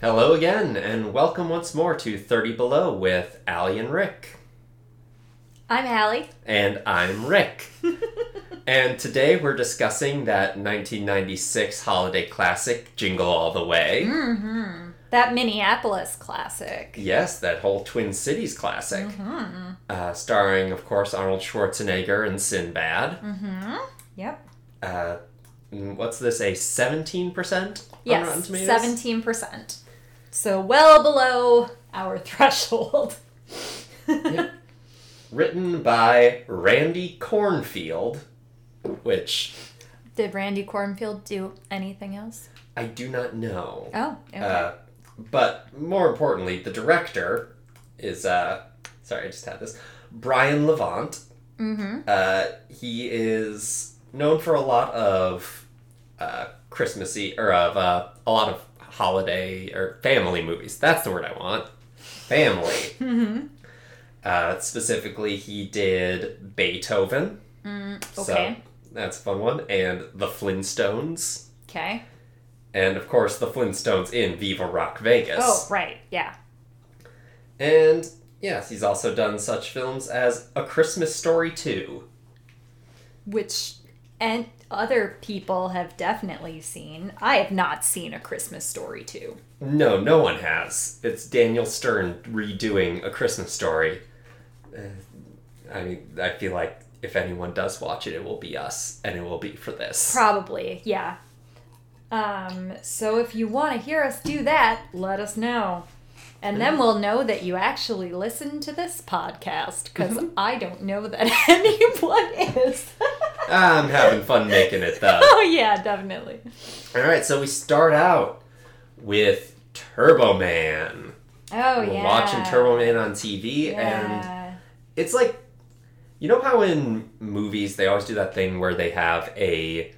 Hello again, and welcome once more to 30 Below with Allie and Rick. I'm Allie. And I'm Rick. And today we're discussing that 1996 holiday classic, Jingle All the Way. Mm-hmm. That Minneapolis classic. Yes, that whole Twin Cities classic. Mm-hmm. Starring, of course, Arnold Schwarzenegger and Sinbad. Mm-hmm. Yep. What's this, a 17%? Yes, on Rotten Tomatoes? 17%. So well below our threshold. Yep. Written by Randy Cornfield, which... Did Randy Cornfield do anything else? I do not know. Oh, okay. But more importantly, the director is... Sorry, I just had this. Brian Levant. Mm-hmm. He is... known for a lot of Christmassy, or of a lot of holiday, or family movies. That's the word I want. Family. Mm-hmm. Specifically, he did Beethoven. Okay. So, that's a fun one. And The Flintstones. Okay. And, of course, The Flintstones in Viva Rock Vegas. Oh, right. Yeah. And, yes, he's also done such films as A Christmas Story 2. Which... and other people have definitely seen. I have not seen A Christmas Story 2. No, no one has. It's Daniel Stern redoing A Christmas Story. I mean, I feel like if anyone does watch it, it will be us, and it will be for this. Probably, yeah. So if you want to hear us do that, let us know. And then we'll know that you actually listen to this podcast, because mm-hmm. I don't know that anyone is. I'm having fun making it, though. Oh, yeah, definitely. All right, so we start out with Turbo Man. Oh, We're watching Turbo Man on TV, and it's like, you know how in movies they always do that thing where they have a...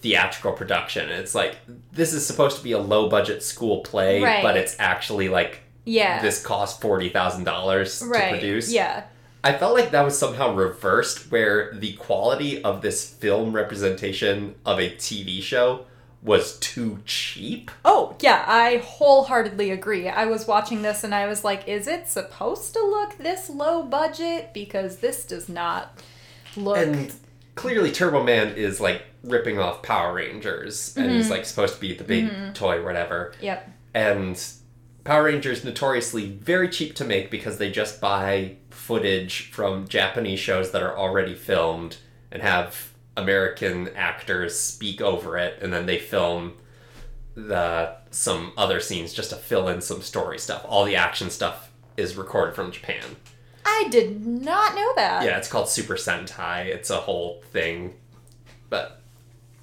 theatrical production. It's like, this is supposed to be a low-budget school play, right. But it's actually like, this cost $40,000 to produce. Yeah. I felt like that was somehow reversed, where the quality of this film representation of a TV show was too cheap. Oh, yeah, I wholeheartedly agree. I was watching this and I was like, is it supposed to look this low-budget? Because this does not look... And clearly Turbo Man is like, ripping off Power Rangers, and he's like supposed to be the big toy, whatever. Yep. And Power Rangers notoriously very cheap to make because they just buy footage from Japanese shows that are already filmed and have American actors speak over it, and then they film some other scenes just to fill in some story stuff. All the action stuff is recorded from Japan. I did not know that. Yeah, it's called Super Sentai. It's a whole thing, but.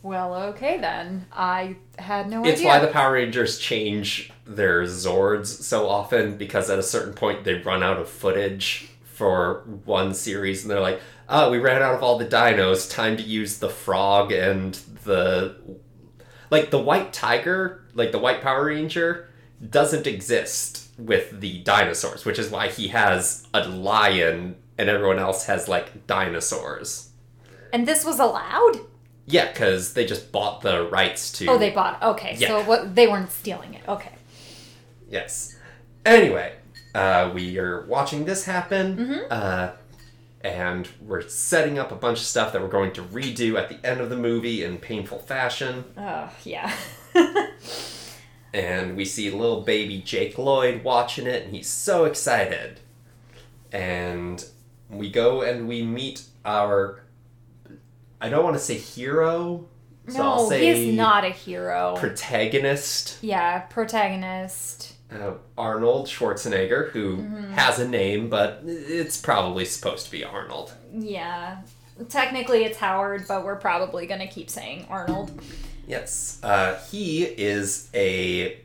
Well, okay then. I had no idea. It's why the Power Rangers change their Zords so often, because at a certain point they run out of footage for one series, and they're like, oh, we ran out of all the dinos, time to use the frog and the... Like, the white tiger, like the white Power Ranger, doesn't exist with the dinosaurs, which is why he has a lion and everyone else has, like, dinosaurs. And this was allowed? Yeah, because they just bought the rights to... Oh, they bought... Okay, yeah. So what, they weren't stealing it. Okay. Yes. Anyway, we are watching this happen, and we're setting up a bunch of stuff that we're going to redo at the end of the movie in painful fashion. Oh, yeah. And we see little baby Jake Lloyd watching it, and he's so excited. And we go and we meet our... I don't want to say hero, so no, I'll say... No, he's not a hero. Protagonist. Yeah, protagonist. Arnold Schwarzenegger, who has a name, but it's probably supposed to be Arnold. Yeah. Technically it's Howard, but we're probably going to keep saying Arnold. Yes. He is a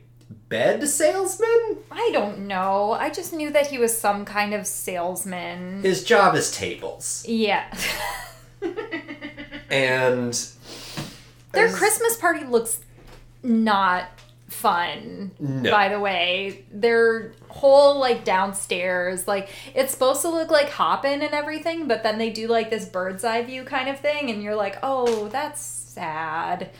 bed salesman? I don't know. I just knew that he was some kind of salesman. His job is tables. Yeah. And their Christmas party looks not fun, by the way. Their whole, like, downstairs, like, it's supposed to look like Hoppin' and everything, but then they do, like, this bird's eye view kind of thing, and you're like, oh, that's sad.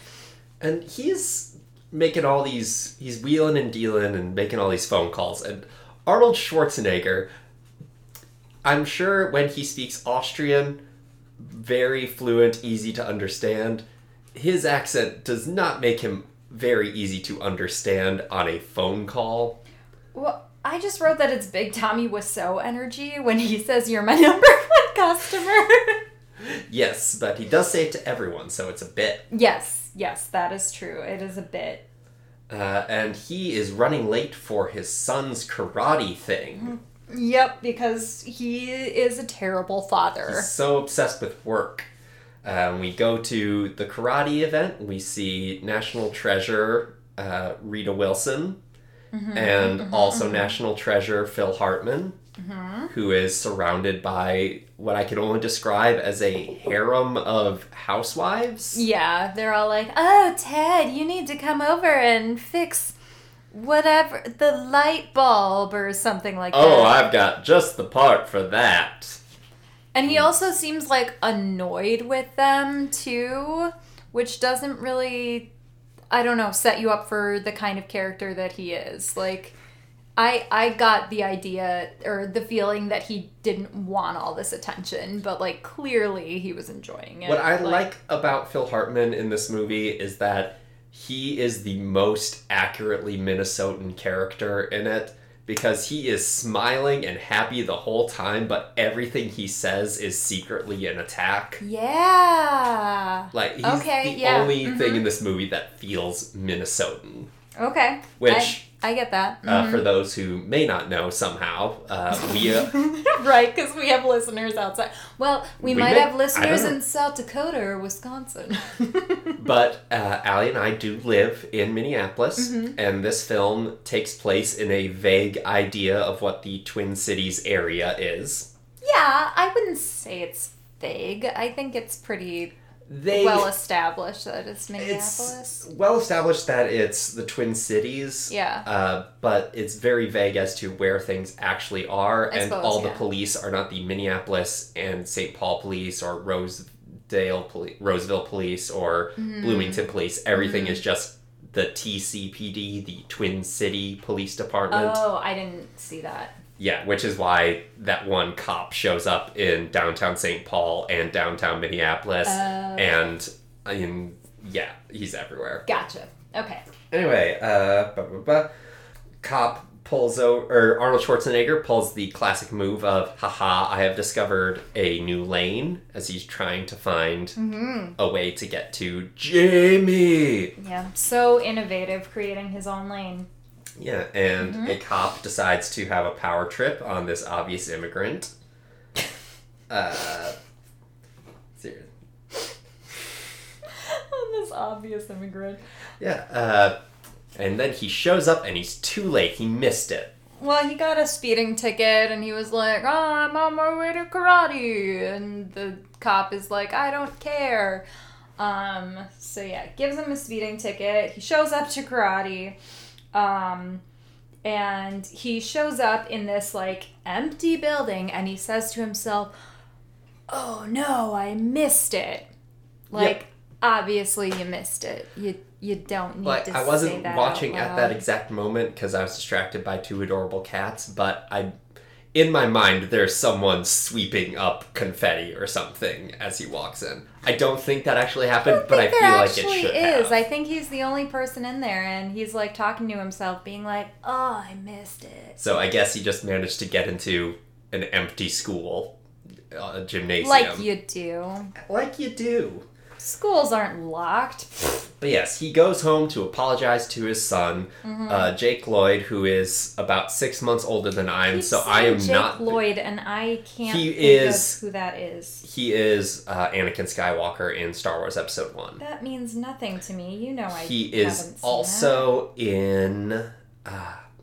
And he's making all these, he's wheeling and dealing and making all these phone calls. And Arnold Schwarzenegger, I'm sure when he speaks Austrian, very fluent, easy to understand, his accent does not make him very easy to understand on a phone call. Well, I just wrote that it's Big Tommy Wiseau energy when he says, "You're my number one customer." Yes, but he does say it to everyone, so it's a bit. Yes, that is true. It is a bit. And he is running late for his son's karate thing. Yep, because he is a terrible father. He's so obsessed with work. We go to the karate event. We see National Treasure Rita Wilson and also National Treasure Phil Hartman, who is surrounded by what I can only describe as a harem of housewives. Yeah, they're all like, "Oh, Ted, you need to come over and fix whatever, the light bulb or something like that." "Oh, I've got just the part for that." And he also seems, like, annoyed with them, too, which doesn't really, I don't know, set you up for the kind of character that he is. Like, I got the idea, or the feeling that he didn't want all this attention, but, like, clearly he was enjoying it. What I like about Phil Hartman in this movie is that he is the most accurately Minnesotan character in it, because he is smiling and happy the whole time, but everything he says is secretly an attack. Yeah. Like, he's the only thing in this movie that feels Minnesotan. Okay. Which... I get that. For those who may not know somehow, we... Right, because we have listeners outside. Well, we might have listeners in South Dakota or Wisconsin. But Allie and I do live in Minneapolis, and this film takes place in a vague idea of what the Twin Cities area is. Yeah, I wouldn't say it's vague. I think it's pretty... well established that it's Minneapolis. It's well established that it's the Twin Cities. Yeah. But it's very vague as to where things actually are. I suppose the police are not the Minneapolis and St. Paul police or Roseville police or Bloomington police. Everything is just the TCPD, the Twin City Police Department. Oh, I didn't see that. Yeah, which is why that one cop shows up in downtown St. Paul and downtown Minneapolis. He's everywhere. Gotcha. Okay. Anyway, cop pulls over, or Arnold Schwarzenegger pulls the classic move of, "Haha, I have discovered a new lane," as he's trying to find a way to get to Jamie. Yeah, so innovative, creating his own lane. Yeah, and a cop decides to have a power trip on this obvious immigrant. Seriously. On this obvious immigrant. Yeah, and then he shows up and he's too late. He missed it. Well, he got a speeding ticket and he was like, "Oh, I'm on my way to karate." And the cop is like, "I don't care." So yeah, gives him a speeding ticket. He shows up to karate. And he shows up in this, like, empty building, and he says to himself, "Oh, no, I missed it." Like, obviously you missed it. You don't need to say that. I wasn't watching at that exact moment because I was distracted by two adorable cats, but in my mind, there's someone sweeping up confetti or something as he walks in. I don't think that actually happened, but I feel like it should have. I think he's the only person in there, and he's, like, talking to himself, being like, "Oh, I missed it." So I guess he just managed to get into an empty school, a gymnasium. Like you do. Schools aren't locked. But yes, he goes home to apologize to his son, Jake Lloyd, who is about 6 months older than I am, so I am Jake Lloyd, and I can't think of who that is. He is Anakin Skywalker in Star Wars Episode 1. That means nothing to me. You know I haven't seen that. He is also in...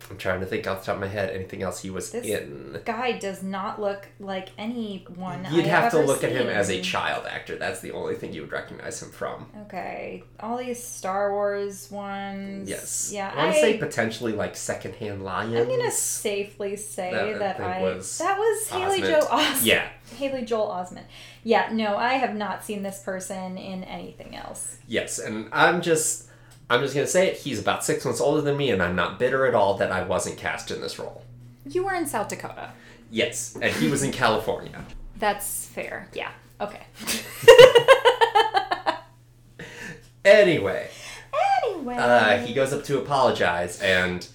I'm trying to think off the top of my head anything else he was in. This guy does not look like anyone I've ever seen. You'd have to look at him as a child actor. That's the only thing you would recognize him from. Okay. All these Star Wars ones. Yes. Yeah, I want to say potentially like Secondhand Lions. I'm going to safely say that was Haley Joel Osment. Yeah. Haley Joel Osment. Yeah, no, I have not seen this person in anything else. Yes, and I'm just... I'm just going to say it. He's about 6 months older than me, and I'm not bitter at all that I wasn't cast in this role. You were in South Dakota. Yes, and he was in California. That's fair. Yeah. Okay. Anyway. He goes up to apologize, and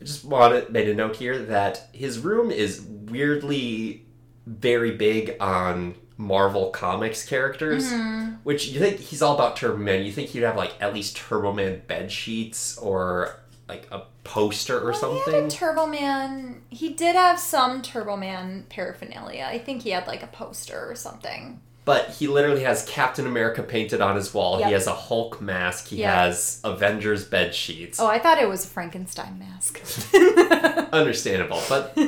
I just wanted made a note here that his room is weirdly very big on Marvel Comics characters, mm-hmm. which you think he's all about Turbo Man. You think he'd have, like, at least Turbo Man bed sheets or, like, a poster or something. He had a Turbo Man. He did have some Turbo Man paraphernalia. I think he had, like, a poster or something. But he literally has Captain America painted on his wall. Yep. He has a Hulk mask. He has Avengers bed sheets. Oh, I thought it was a Frankenstein mask. Understandable, but...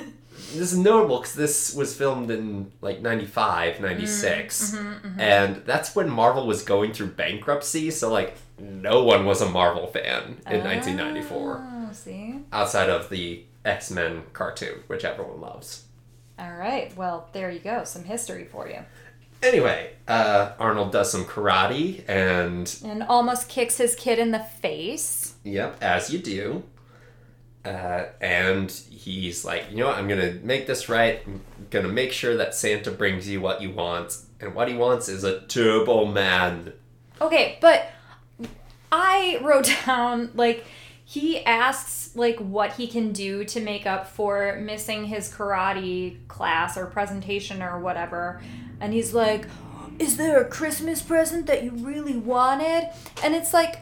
This is notable because this was filmed in, like, 95, 96, mm-hmm, mm-hmm. and that's when Marvel was going through bankruptcy, so, like, no one was a Marvel fan in 1994. See? Outside of the X-Men cartoon, which everyone loves. All right, well, there you go. Some history for you. Anyway, Arnold does some karate and almost kicks his kid in the face. Yep, as you do. And he's like, you know what, I'm going to make this right. I'm going to make sure that Santa brings you what you want. And what he wants is a Turbo Man. Okay, but I wrote down, like, he asks, like, what he can do to make up for missing his karate class or presentation or whatever. And he's like, is there a Christmas present that you really wanted? And it's like,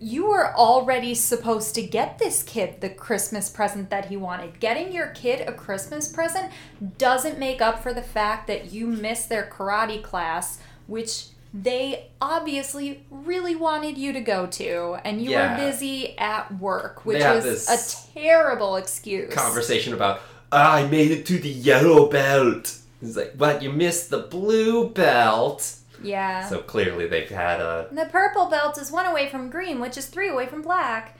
you were already supposed to get this kid the Christmas present that he wanted. Getting your kid a Christmas present doesn't make up for the fact that you missed their karate class, which they obviously really wanted you to go to, and you were busy at work, which is a terrible excuse. Conversation about, I made it to the yellow belt. It's like, well, you missed the blue belt. Yeah. So clearly they've had a... The purple belt is one away from green, which is three away from black.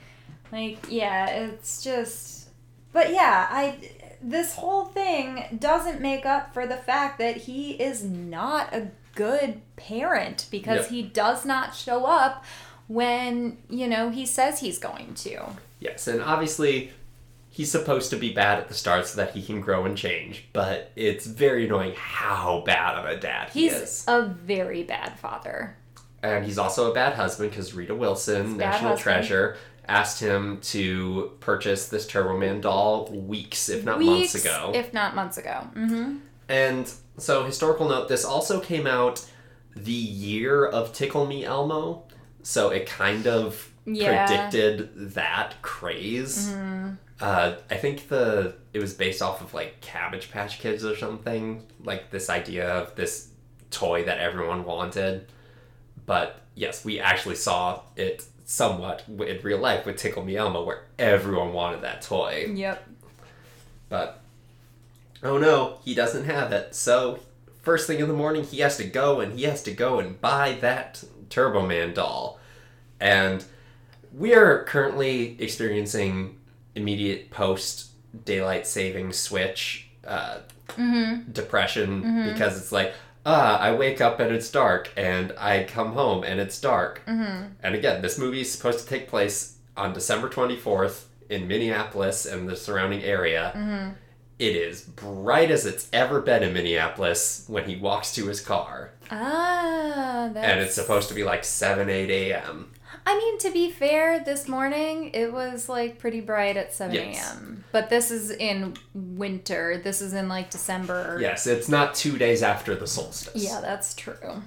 Like, yeah, it's just... But yeah, this whole thing doesn't make up for the fact that he is not a good parent because he does not show up when, you know, he says he's going to. Yes, and obviously he's supposed to be bad at the start so that he can grow and change, but it's very annoying how bad of a dad he is. He's a very bad father. And he's also a bad husband because Rita Wilson, National Treasure, asked him to purchase this Turbo Man doll weeks, if not months ago. Mm-hmm. And so, historical note, this also came out the year of Tickle Me Elmo, so it kind of predicted that craze. Mm-hmm. I think it was based off of, like, Cabbage Patch Kids or something. Like, this idea of this toy that everyone wanted. But, yes, we actually saw it somewhat in real life with Tickle Me Elmo, where everyone wanted that toy. Yep. But, oh no, he doesn't have it. So, first thing in the morning, he has to go and buy that Turbo Man doll. And we are currently experiencing... immediate post-daylight saving switch depression because it's like, I wake up and it's dark, and I come home and it's dark. Mm-hmm. And again, this movie is supposed to take place on December 24th in Minneapolis and the surrounding area. Mm-hmm. It is bright as it's ever been in Minneapolis when he walks to his car. Ah, that's... And it's supposed to be like 7, 8 a.m. I mean, to be fair, this morning, it was, like, pretty bright at 7 a.m. Yes. But this is in winter. This is in, like, December. Yes, it's not 2 days after the solstice. Yeah, that's true.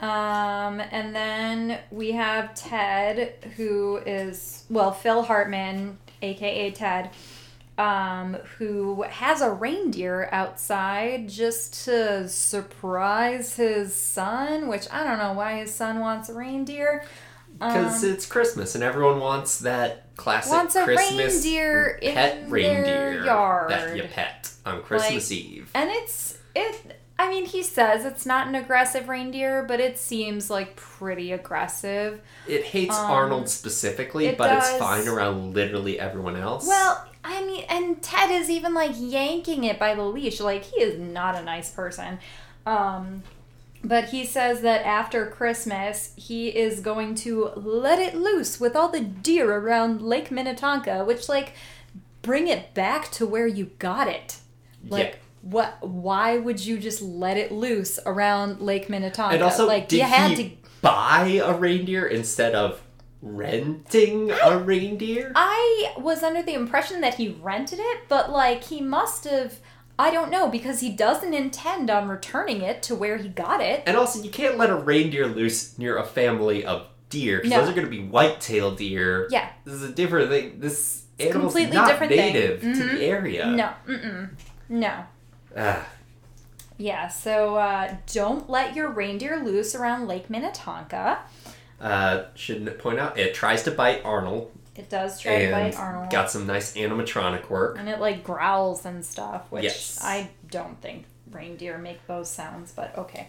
And then we have Ted, who is, well, Phil Hartman, a.k.a. Ted, who has a reindeer outside just to surprise his son, which I don't know why his son wants a reindeer. Because it's Christmas and everyone wants that classic Christmas reindeer pet in reindeer yard that you pet on Christmas Eve. And I mean, he says it's not an aggressive reindeer, but it seems, like, pretty aggressive. It hates Arnold specifically, but it's fine around literally everyone else. Well, I mean, and Ted is even, like, yanking it by the leash. Like, he is not a nice person. But he says that after Christmas, he is going to let it loose with all the deer around Lake Minnetonka, which, like, bring it back to where you got it. Like, yeah. What? Why would you just let it loose around Lake Minnetonka? And also, like, did you had he to buy a reindeer instead of renting a reindeer? I was under the impression that he rented it, but, like, he must have... I don't know, because he doesn't intend on returning it to where he got it. And also, you can't let a reindeer loose near a family of deer, because those are going to be white-tailed deer. Yeah. This is a different thing. This animal's not native to the area. No. Mm-mm. No. Yeah, so don't let your reindeer loose around Lake Minnetonka. Should point out, it tries to bite Arnold. It does try to bite Arnold. Got some nice animatronic work. And it, like, growls and stuff, which I don't think reindeer make those sounds, but okay.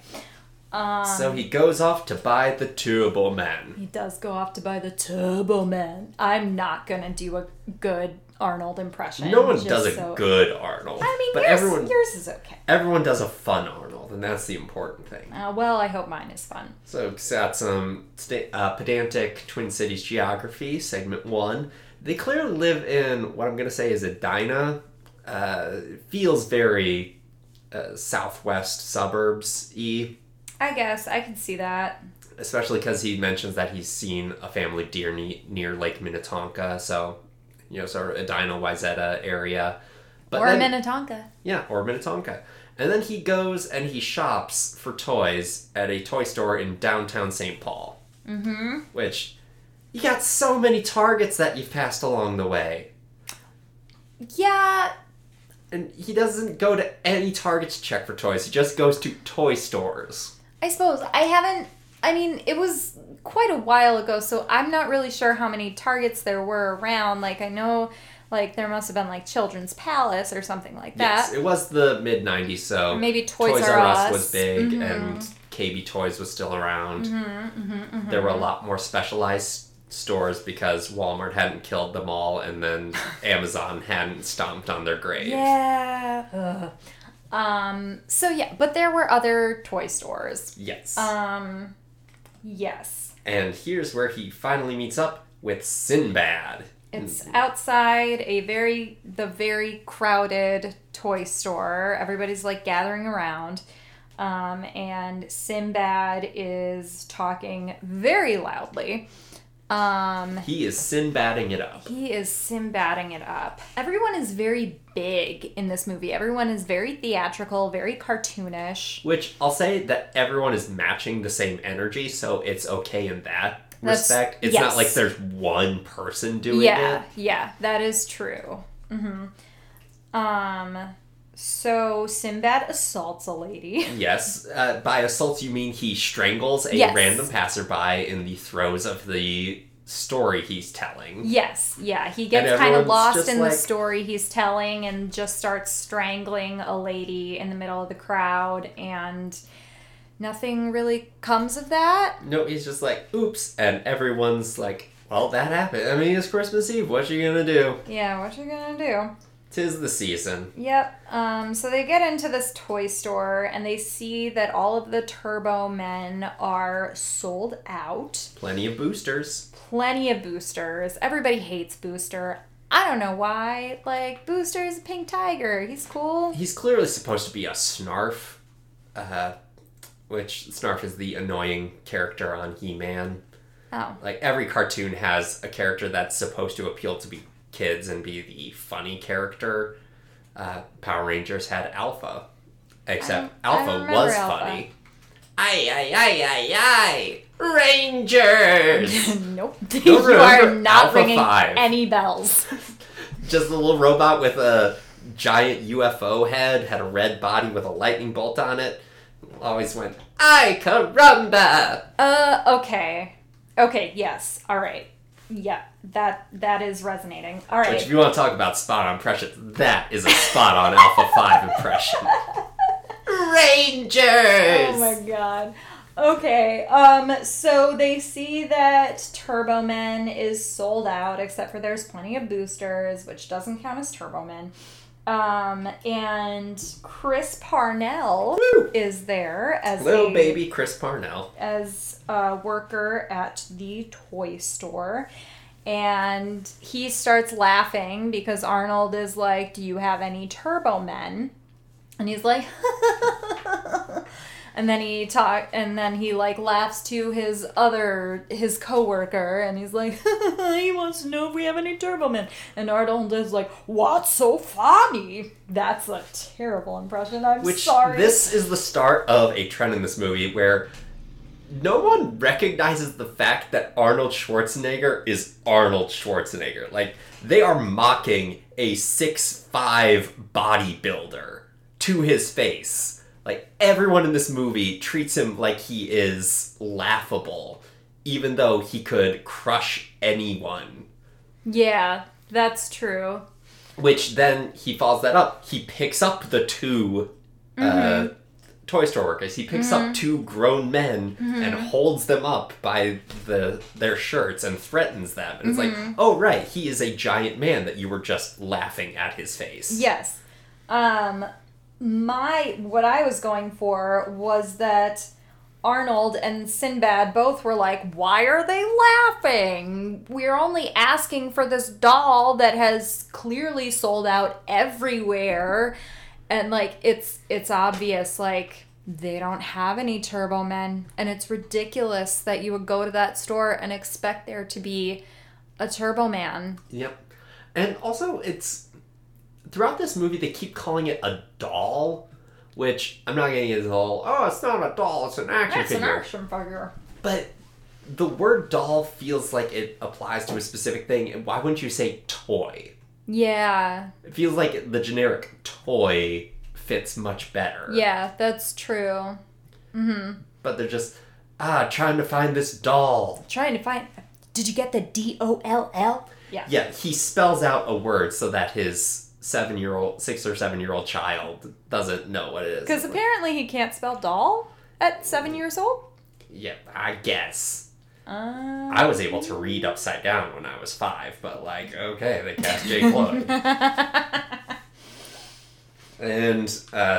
So he goes off to buy the Turbo Man. He does go off to buy the Turbo Man. I'm not going to do a good Arnold impression. No one does a good Arnold. I mean, but yours is okay. Everyone does a fun Arnold, and that's the important thing. Well, I hope mine is fun. So it's got some pedantic Twin Cities geography, segment 1. They clearly live in what I'm going to say is Edina. Feels very southwest suburbs-y. I guess. I can see that. Especially because he mentions that he's seen a family of deer near Lake Minnetonka, so... You know, sort of Edina, Wayzata area. But or then, Minnetonka. Yeah, or Minnetonka. And then he goes and he shops for toys at a toy store in downtown St. Paul. Mm-hmm. Which, you got so many Targets that you've passed along the way. Yeah. And he doesn't go to any Target to check for toys. He just goes to toy stores. I suppose. It was quite a while ago, so I'm not really sure how many Targets there were around. Like, I know, like, there must have been, like, Children's Palace or something like that. Yes, it was the mid-'90s, so... Or maybe Toys R Us was big, mm-hmm. and KB Toys was still around. Mm-hmm, mm-hmm, mm-hmm. There were a lot more specialized stores because Walmart hadn't killed them all, and then Amazon hadn't stomped on their grave. Yeah. Ugh. So, yeah, but there were other toy stores. Yes. Yes. And here's where he finally meets up with Sinbad. It's outside the very crowded toy store. Everybody's, like, gathering around. And Sinbad is talking very loudly. He is Sinbadding it up. Everyone is very big in this movie. Everyone is very theatrical, very cartoonish. Which, I'll say that everyone is matching the same energy, so it's okay in that respect. It's not like there's one person doing it. Yeah, that is true. Mm-hmm. So Sinbad assaults a lady. Yes. By assault, you mean he strangles a random passerby in the throes of the story he's telling. Yes. Yeah. He gets kind of lost in the story he's telling and just starts strangling a lady in the middle of the crowd, and nothing really comes of that. No, he's just like, oops. And everyone's like, well, that happened. I mean, it's Christmas Eve. What you gonna do? Yeah, what you gonna do? 'Tis the season. Yep. So they get into this toy store and they see that all of the Turbo Men are sold out. Plenty of boosters. Everybody hates Booster. I don't know why. Like, Booster's a pink tiger. He's cool. He's clearly supposed to be a Snarf, which Snarf is the annoying character on He-Man. Oh. Like, every cartoon has a character that's supposed to appeal to be kids and be the funny character. Power Rangers had Alpha, except Alpha was funny. Rangers. Nope. You are not ringing any bells. Just a little robot with a giant UFO head, had a red body with a lightning bolt on it. Always went, ay caramba. Okay. Yes. All right. Yeah, that is resonating. All right. Which, if you want to talk about spot-on impressions, that is a spot-on Alpha 5 impression. Rangers! Oh my god. Okay, so they see that Turbo Man is sold out, except for there's plenty of boosters, which doesn't count as Turbo Man. And Chris Parnell is there as little baby Chris Parnell as a worker at the toy store. And he starts laughing because Arnold is like, do you have any Turbo Men? And he's like, and then he like laughs to his coworker, and he's like, he wants to know if we have any Turbo Men. And Arnold is like, what's so funny? That's a terrible impression. I'm sorry. This is the start of a trend in this movie where no one recognizes the fact that Arnold Schwarzenegger is Arnold Schwarzenegger. Like, they are mocking a 6'5" bodybuilder to his face. Like, everyone in this movie treats him like he is laughable, even though he could crush anyone. Yeah, that's true. Which then he follows that up. He picks up the two toy store workers. He picks up two grown men and holds them up by their shirts and threatens them. And it's like, oh, right, he is a giant man that you were just laughing at his face. Yes. What I was going for was that Arnold and Sinbad both were like, why are they laughing? We're only asking for this doll that has clearly sold out everywhere. And, like, it's obvious, like, they don't have any Turbo Men. And it's ridiculous that you would go to that store and expect there to be a Turbo Man. Yep. And also, it's... throughout this movie, they keep calling it a doll, which I'm not getting into the whole, oh, it's not a doll, it's an action figure. It's an action figure. But the word doll feels like it applies to a specific thing, and why wouldn't you say toy? Yeah. It feels like the generic toy fits much better. Yeah, that's true. Mm-hmm. But they're just, trying to find this doll. Did you get the D-O-L-L? Yeah. Yeah, he spells out a word so that his... 6 or 7 year old child doesn't know what it is. Because apparently he can't spell doll at 7 years old? Yeah, I guess. I was able to read upside down when I was 5, but like, okay, they cast Jake Lloyd. And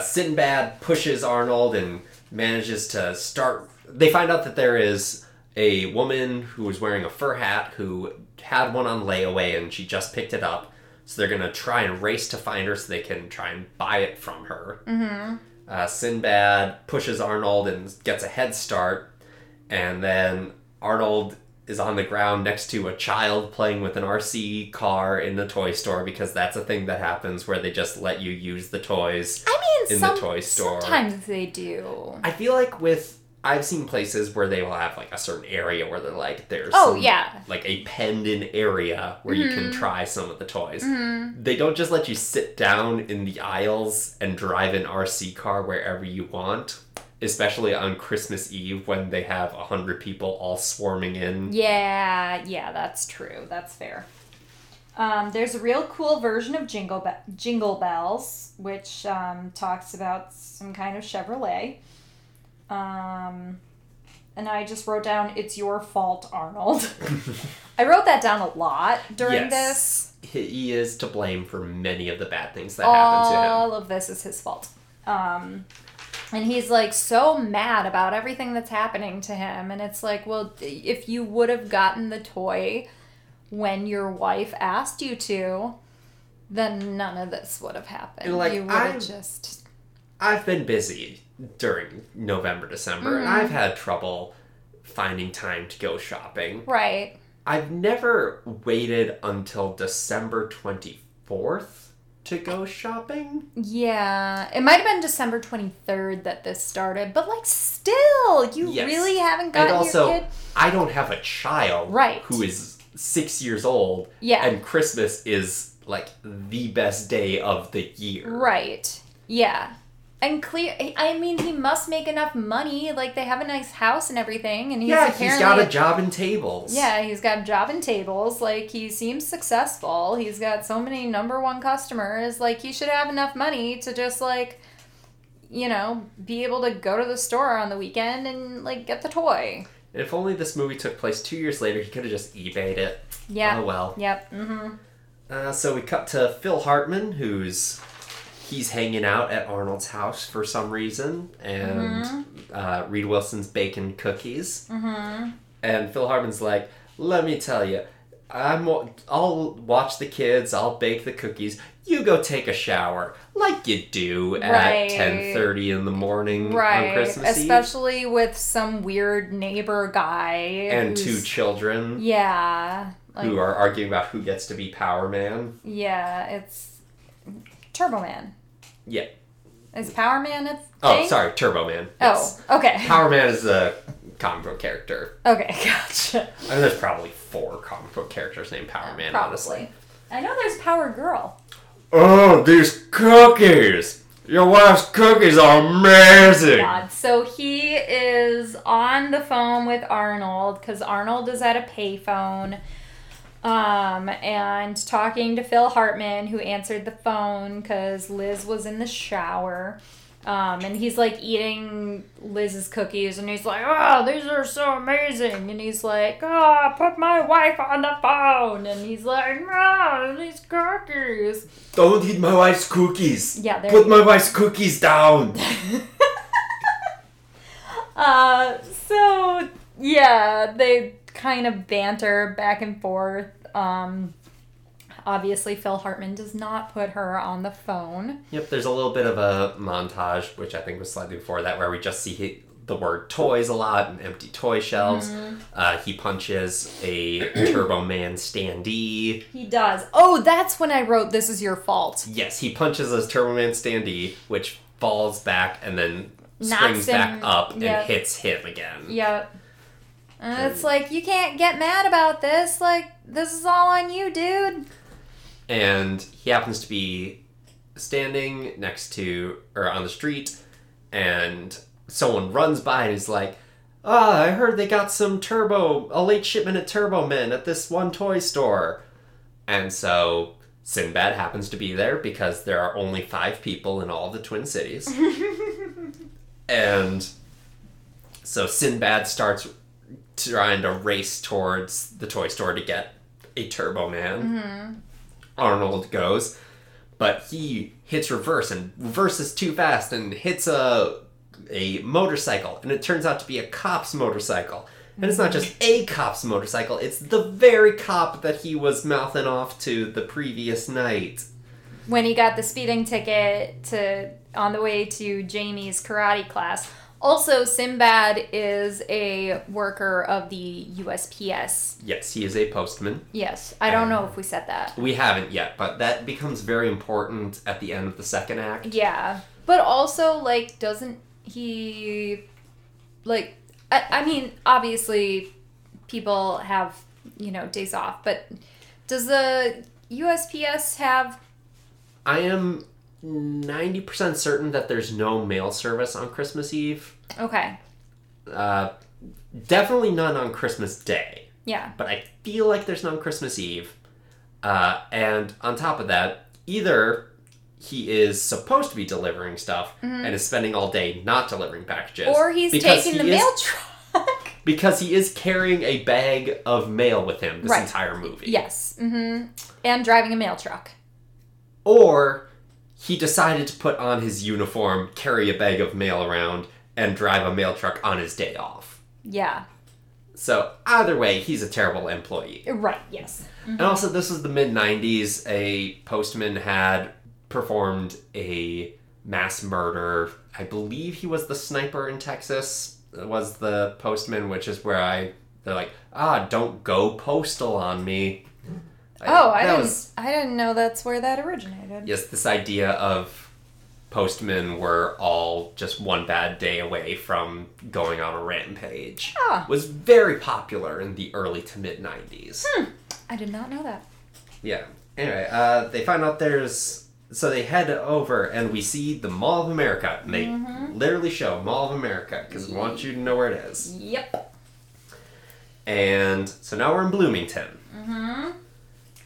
Sinbad pushes Arnold and manages to start... They find out that there is a woman who was wearing a fur hat who had one on layaway and she just picked it up. So they're going to try and race to find her so they can try and buy it from her. Mm-hmm. Sinbad pushes Arnold and gets a head start. And then Arnold is on the ground next to a child playing with an RC car in the toy store, because that's a thing that happens where they just let you use the toys the toy store. Sometimes they do. I feel like with... I've seen places where they will have, like, a certain area where they're, like, there's... Oh, yeah. Like, a penned-in area where you can try some of the toys. Mm-hmm. They don't just let you sit down in the aisles and drive an RC car wherever you want, especially on Christmas Eve when they have 100 people all swarming in. Yeah, that's true. That's fair. There's a real cool version of Jingle Bells, which talks about some kind of Chevrolet. And I just wrote down, it's your fault, Arnold. I wrote that down a lot during this. He is to blame for many of the bad things that happen to him. All of this is his fault. And he's, like, so mad about everything that's happening to him. And it's like, well, if you would have gotten the toy when your wife asked you to, then none of this would have happened. And, like, you would have just... I've been busy during November, December, and I've had trouble finding time to go shopping. Right. I've never waited until December 24th to go shopping. Yeah. It might have been December 23rd that this started, but, like, still, you really haven't gotten your kid. I don't have a child who is 6 years old, and Christmas is, like, the best day of the year. Right. Yeah. And I mean, he must make enough money. Like, they have a nice house and everything. And he's got a job and tables. Yeah, he's got a job and tables. Like, he seems successful. He's got so many number one customers. Like, he should have enough money to just, like, you know, be able to go to the store on the weekend and, like, get the toy. And if only this movie took place 2 years later, he could have just eBayed it. Yeah. Oh, well. Yep. Mm-hmm. So we cut to Phil Hartman, who's... he's hanging out at Arnold's house for some reason, and Rita Wilson's baking cookies. Mm-hmm. And Phil Hartman's like, let me tell you, I'll watch the kids, I'll bake the cookies, you go take a shower, like you do at 10:30 in the morning on Christmas Eve. Especially with some weird neighbor guy. And two children. Yeah. Like, who are arguing about who gets to be Power Man. Yeah, it's Turbo Man. Yeah. Is Power Man a thing? Oh, sorry, Turbo Man. Yes. Oh, okay. Power Man is a comic book character. Okay, gotcha. I mean, there's probably 4 comic book characters named Power Man, probably. Honestly. I know there's Power Girl. Oh, these cookies! Your wife's cookies are amazing! God, so he is on the phone with Arnold, because Arnold is at a payphone, and talking to Phil Hartman, who answered the phone, because Liz was in the shower. And he's, like, eating Liz's cookies, and he's like, oh, these are so amazing. And he's like, oh, I put my wife on the phone. And he's like, oh, these cookies. Don't eat my wife's cookies. Yeah, put my wife's cookies down. So, yeah, they kind of banter back and forth. Obviously, Phil Hartman does not put her on the phone. Yep, there's a little bit of a montage, which I think was slightly before that, where we just see the word toys a lot and empty toy shelves. Mm-hmm. He punches a Turbo Man standee. He does. Oh, that's when I wrote, this is your fault. Yes, he punches a Turbo Man standee, which falls back and then springs back up and hits him again. Yep. And it's like, you can't get mad about this. Like, this is all on you, dude. And he happens to be standing next to, or on the street, and someone runs by and is like, ah, I heard they got some a late shipment of Turbo Men at this one toy store. And so Sinbad happens to be there because there are only 5 people in all the Twin Cities. And so Sinbad starts trying to race towards the toy store to get a Turbo Man. Mm-hmm. Arnold goes, but he hits reverse and reverses too fast and hits a motorcycle, and it turns out to be a cop's motorcycle. And it's not just a cop's motorcycle, it's the very cop that he was mouthing off to the previous night. When he got the speeding ticket on the way to Jamie's karate class. Also, Sinbad is a worker of the USPS. Yes, he is a postman. Yes, I don't know if we said that. We haven't yet, but that becomes very important at the end of the second act. Yeah, but also, like, doesn't he, like, I mean, obviously people have, you know, days off, but does the USPS have... I am 90% certain that there's no mail service on Christmas Eve. Okay. Definitely none on Christmas Day. Yeah. But I feel like there's none on Christmas Eve. And on top of that, either he is supposed to be delivering stuff and is spending all day not delivering packages. Or he's taking the mail truck. Because he is carrying a bag of mail with him this entire movie. Yes. Mm-hmm. And driving a mail truck. Or he decided to put on his uniform, carry a bag of mail around, and drive a mail truck on his day off. Yeah. So either way, he's a terrible employee. Right, yes. Mm-hmm. And also, this was the mid-90s. A postman had performed a mass murder. I believe he was the sniper in Texas, was the postman, which is where they're like, don't go postal on me. I didn't know that's where that originated. Yes, this idea of postmen were all just one bad day away from going on a rampage was very popular in the early to mid-90s. I did not know that. Yeah. Anyway, they find out so they head over and we see the Mall of America. And they literally show Mall of America because we want you to know where it is. Yep. And so now we're in Bloomington. Mm-hmm.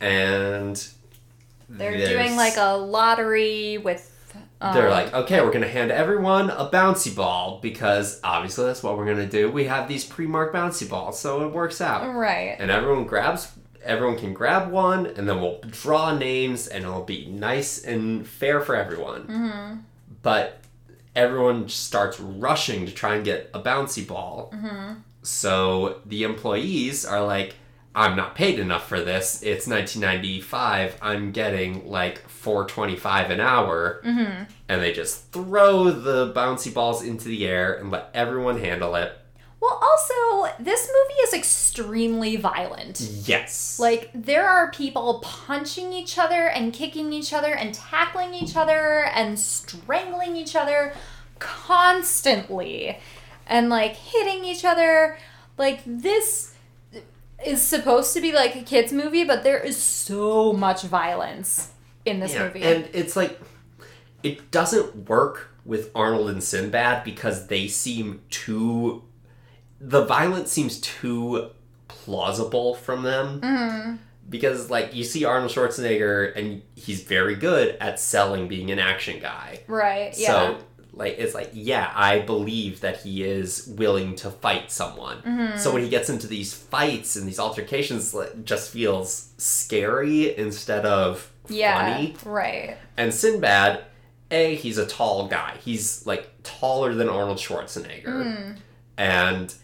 And they're doing like a lottery with... they're like, okay, we're going to hand everyone a bouncy ball because obviously that's what we're going to do. We have these pre-marked bouncy balls, so it works out. Right. And everyone grabs everyone can grab one, and then we'll draw names, and it'll be nice and fair for everyone. Mm-hmm. But everyone starts rushing to try and get a bouncy ball. Mm-hmm. So the employees are like, I'm not paid enough for this. It's 1995. I'm getting like $4.25 an hour. Mm-hmm. And they just throw the bouncy balls into the air and let everyone handle it. Well, also, this movie is extremely violent. Yes. Like, there are people punching each other and kicking each other and tackling each other and strangling each other constantly. And, like, hitting each other. Like, this is supposed to be, like, a kid's movie, but there is so much violence in this movie. And it's, like, it doesn't work with Arnold and Sinbad because they seem too... The violence seems too plausible from them. Mm-hmm. Because, like, you see Arnold Schwarzenegger, and he's very good at selling being an action guy. Right, yeah. So, like, it's like, yeah, I believe that he is willing to fight someone. Mm-hmm. So when he gets into these fights and these altercations, it just feels scary instead of funny. Right. And Sinbad, he's a tall guy. He's, like, taller than Arnold Schwarzenegger. Mm. And...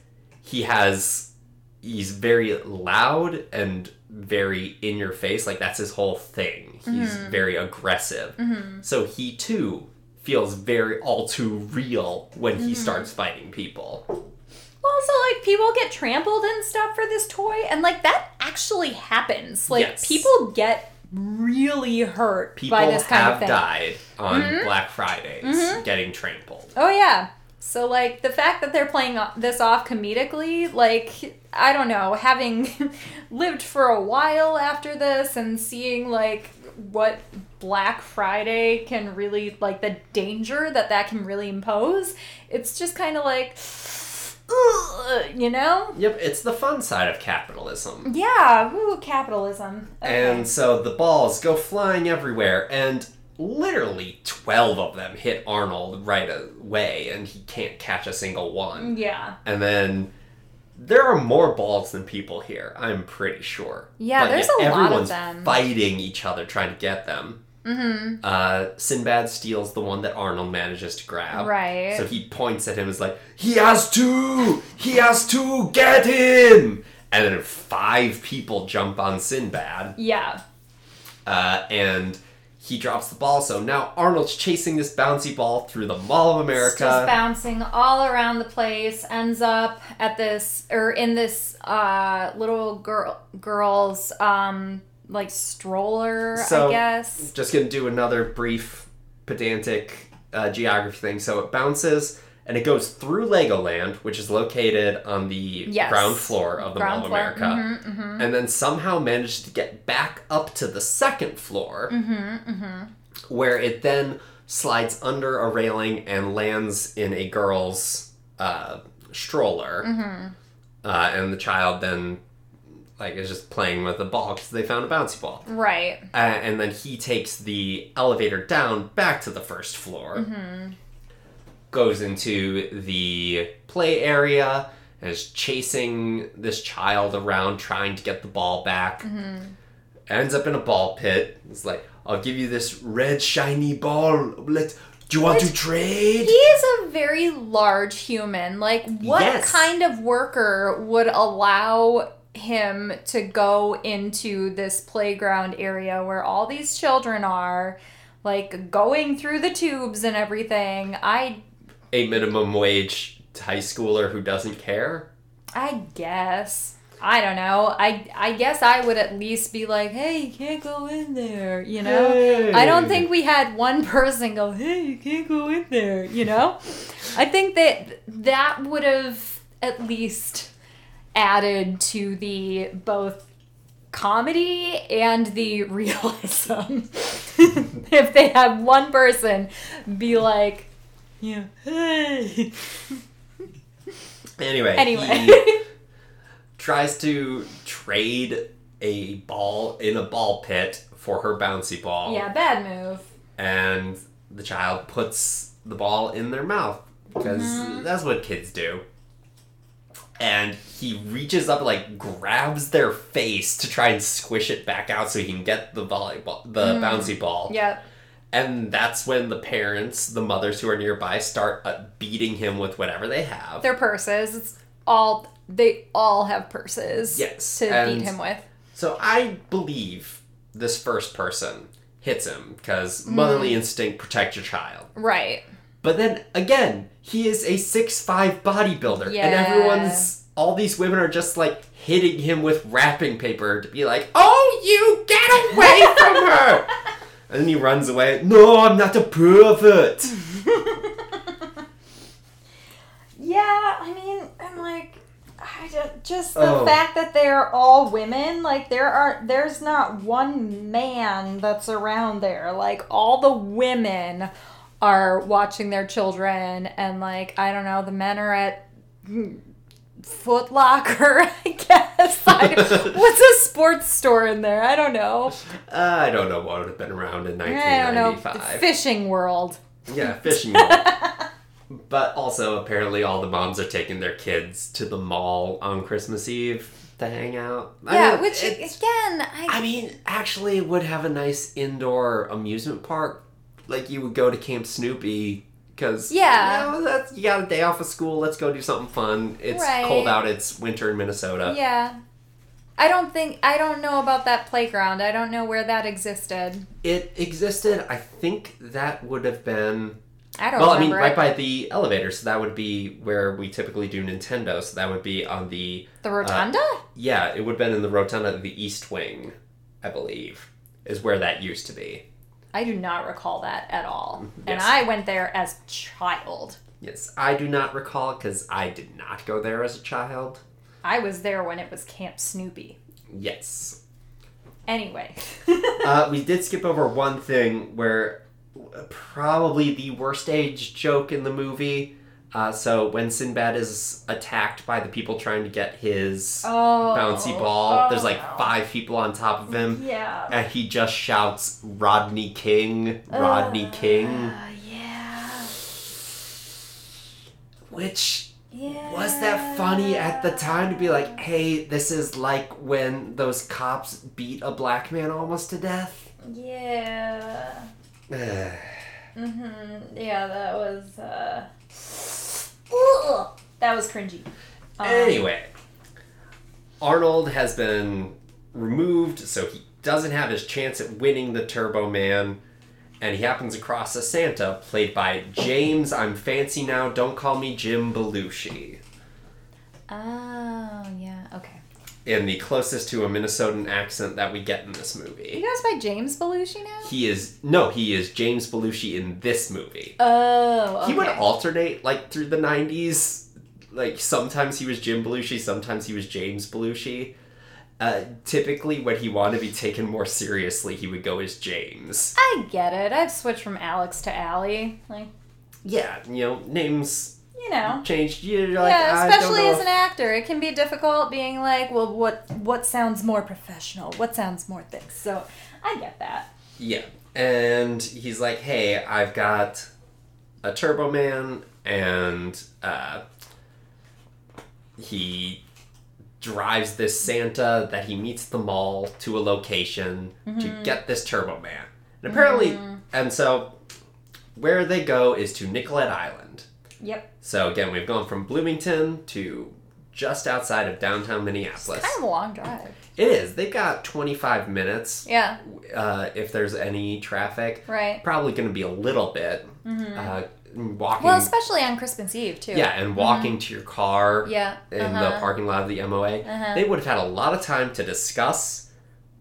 He's very loud and very in your face. Like, that's his whole thing. He's very aggressive. Mm-hmm. So he, too, feels very all too real when he starts fighting people. Well, also, like, people get trampled and stuff for this toy. And, like, that actually happens. Like, people get really hurt by this kind of thing. People have died on Black Fridays getting trampled. Oh, yeah. So, like, the fact that they're playing this off comedically, like, I don't know, having lived for a while after this and seeing, like, what Black Friday can really, like, the danger that can really impose, it's just kind of like, you know? Yep, it's the fun side of capitalism. Yeah, ooh, capitalism. Okay. And so the balls go flying everywhere, and... Literally 12 of them hit Arnold right away, and he can't catch a single one. Yeah. And then there are more balls than people here, I'm pretty sure. Yeah, but there's a lot of them. Everyone's fighting each other trying to get them. Mm-hmm. Sinbad steals the one that Arnold manages to grab. Right. So he points at him and is like, he has two! He has two! Get him! And then 5 people jump on Sinbad. Yeah. And... He drops the ball, so now Arnold's chasing this bouncy ball through the Mall of America. It's just bouncing all around the place, ends up at this, or in this little girl's, like, stroller, so, I guess. Just gonna do another brief, pedantic geography thing. So it bounces, and it goes through Legoland, which is located on the ground floor of the Mall of America. Mm-hmm, mm-hmm. And then somehow managed to get back up to the second floor, where it then slides under a railing and lands in a girl's stroller. Mm-hmm. And the child then is just playing with the ball because they found a bouncy ball. Right. And then he takes the elevator down back to the first floor. Mm-hmm. Goes into the play area and is chasing this child around trying to get the ball back. Mm-hmm. Ends up in a ball pit. It's like, I'll give you this red shiny ball. Do you want to trade? He is a very large human. Like, what kind of worker would allow him to go into this playground area where all these children are, like, going through the tubes and everything? A minimum wage high schooler who doesn't care? I guess. I don't know. I guess I would at least be like, hey, you can't go in there, you know? Hey. I don't think we had one person go, hey, you can't go in there, you know? I think that would have at least added to the both comedy and the realism. If they had one person be like, yeah. Hey. Anyway. He tries to trade a ball in a ball pit for her bouncy ball. Yeah, bad move. And the child puts the ball in their mouth because that's what kids do. and he reaches up, like, grabs their face to try and squish it back out so he can get the volleyball, the bouncy ball. Yep. And that's when the parents, the mothers who are nearby, start beating him with whatever they have. Their purses. It's all, they all have purses. Yes. To beat him with. So I believe this first person hits him because motherly instinct, protect your child. Right. But then, again, he is a 6'5" bodybuilder. Yeah. And everyone's, all these women are just, like, hitting him with wrapping paper to be like, oh, you get away from her! And then he runs away. No, I'm not a pervert! Yeah, I mean, I'm like, just the fact that they're all women, like, there's not one man that's around there. Like, all the women are watching their children, and, like, I don't know, the men are at Foot Locker, I guess. What's a sports store in there? I don't know. I don't know what would have been around in 1995. I don't know. Fishing World. Yeah, Fishing World. But also, apparently, all the moms are taking their kids to the mall on Christmas Eve to hang out. Yeah, I mean, which, again, I mean, actually would have a nice indoor amusement park. Like, you would go to Camp Snoopy, because, you know, you got a day off of school, let's go do something fun. It's cold out, it's winter in Minnesota. Yeah. I don't know about that playground. I don't know where that existed. It existed, I think that would have been... I mean, right by the elevator, so that would be where we typically do Nintendo, so that would be on the... The Rotunda? Yeah, it would have been in the Rotunda of the East Wing, I believe, is where that used to be. I do not recall that at all. Yes. And I went there as a child. Yes, I do not recall because I did not go there as a child. I was there when it was Camp Snoopy. Yes. Anyway. We did skip over one thing where probably the worst age joke in the movie. So when Sinbad is attacked by the people trying to get his bouncy ball, there's like five people on top of him. Yeah. And he just shouts, Rodney King, Rodney King. Yeah. Which, was that funny at the time to be like, hey, this is like when those cops beat a black man almost to death? Yeah. Yeah, that was... Ugh, that was cringy. Anyway, Arnold has been removed, so he doesn't have his chance at winning the Turbo Man, and he happens across a Santa played by James, I'm fancy now, don't call me Jim Belushi. Oh, yeah, okay. And the closest to a Minnesotan accent that we get in this movie. He goes by James Belushi now? He is James Belushi in this movie. Oh, okay. He would alternate, like, through the 90s. Like, sometimes he was Jim Belushi, sometimes he was James Belushi. Typically, when he wanted to be taken more seriously, he would go as James. I get it. I've switched from Alex to Allie. Like, yeah, you know, names... You know, changed. You're like, yeah, especially as an actor, it can be difficult being like, well, what sounds more professional? What sounds more thick? So I get that. Yeah, and he's like, hey, I've got a Turbo Man, and he drives this Santa that he meets the mall to a location to get this Turbo Man, and apparently, and so where they go is to Nicollet Island. Yep. So, again, we've gone from Bloomington to just outside of downtown Minneapolis. It's kind of a long drive. It is. They've got 25 minutes. Yeah. If there's any traffic. Right. Probably going to be a little bit. Walking. Well, especially on Christmas Eve, too. Yeah, and walking to your car in the parking lot of the MOA. They would have had a lot of time to discuss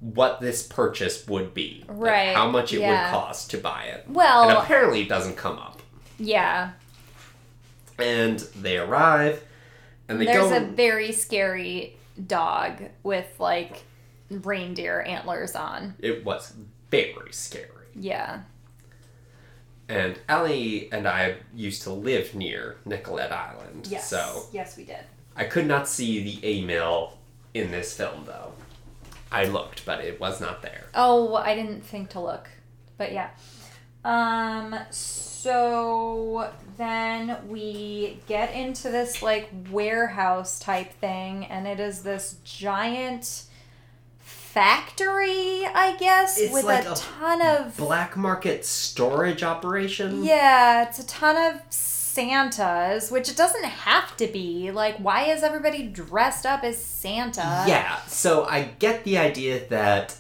what this purchase would be. Right. Like how much it would cost to buy it. Well. And apparently it doesn't come up. Yeah. And they arrive, and there's a very scary dog with, like, reindeer antlers on. It was very scary. Yeah. And Allie and I used to live near Nicollet Island. Yes. So yes, we did. I could not see the A-mill in this film, though. I looked, but it was not there. Oh, I didn't think to look. But yeah. So then we get into this like warehouse type thing, and it is this giant factory, I guess, it's with like a ton of black market storage operation. Yeah, it's a ton of Santas, which it doesn't have to be. Like, why is everybody dressed up as Santa? Yeah, so I get the idea that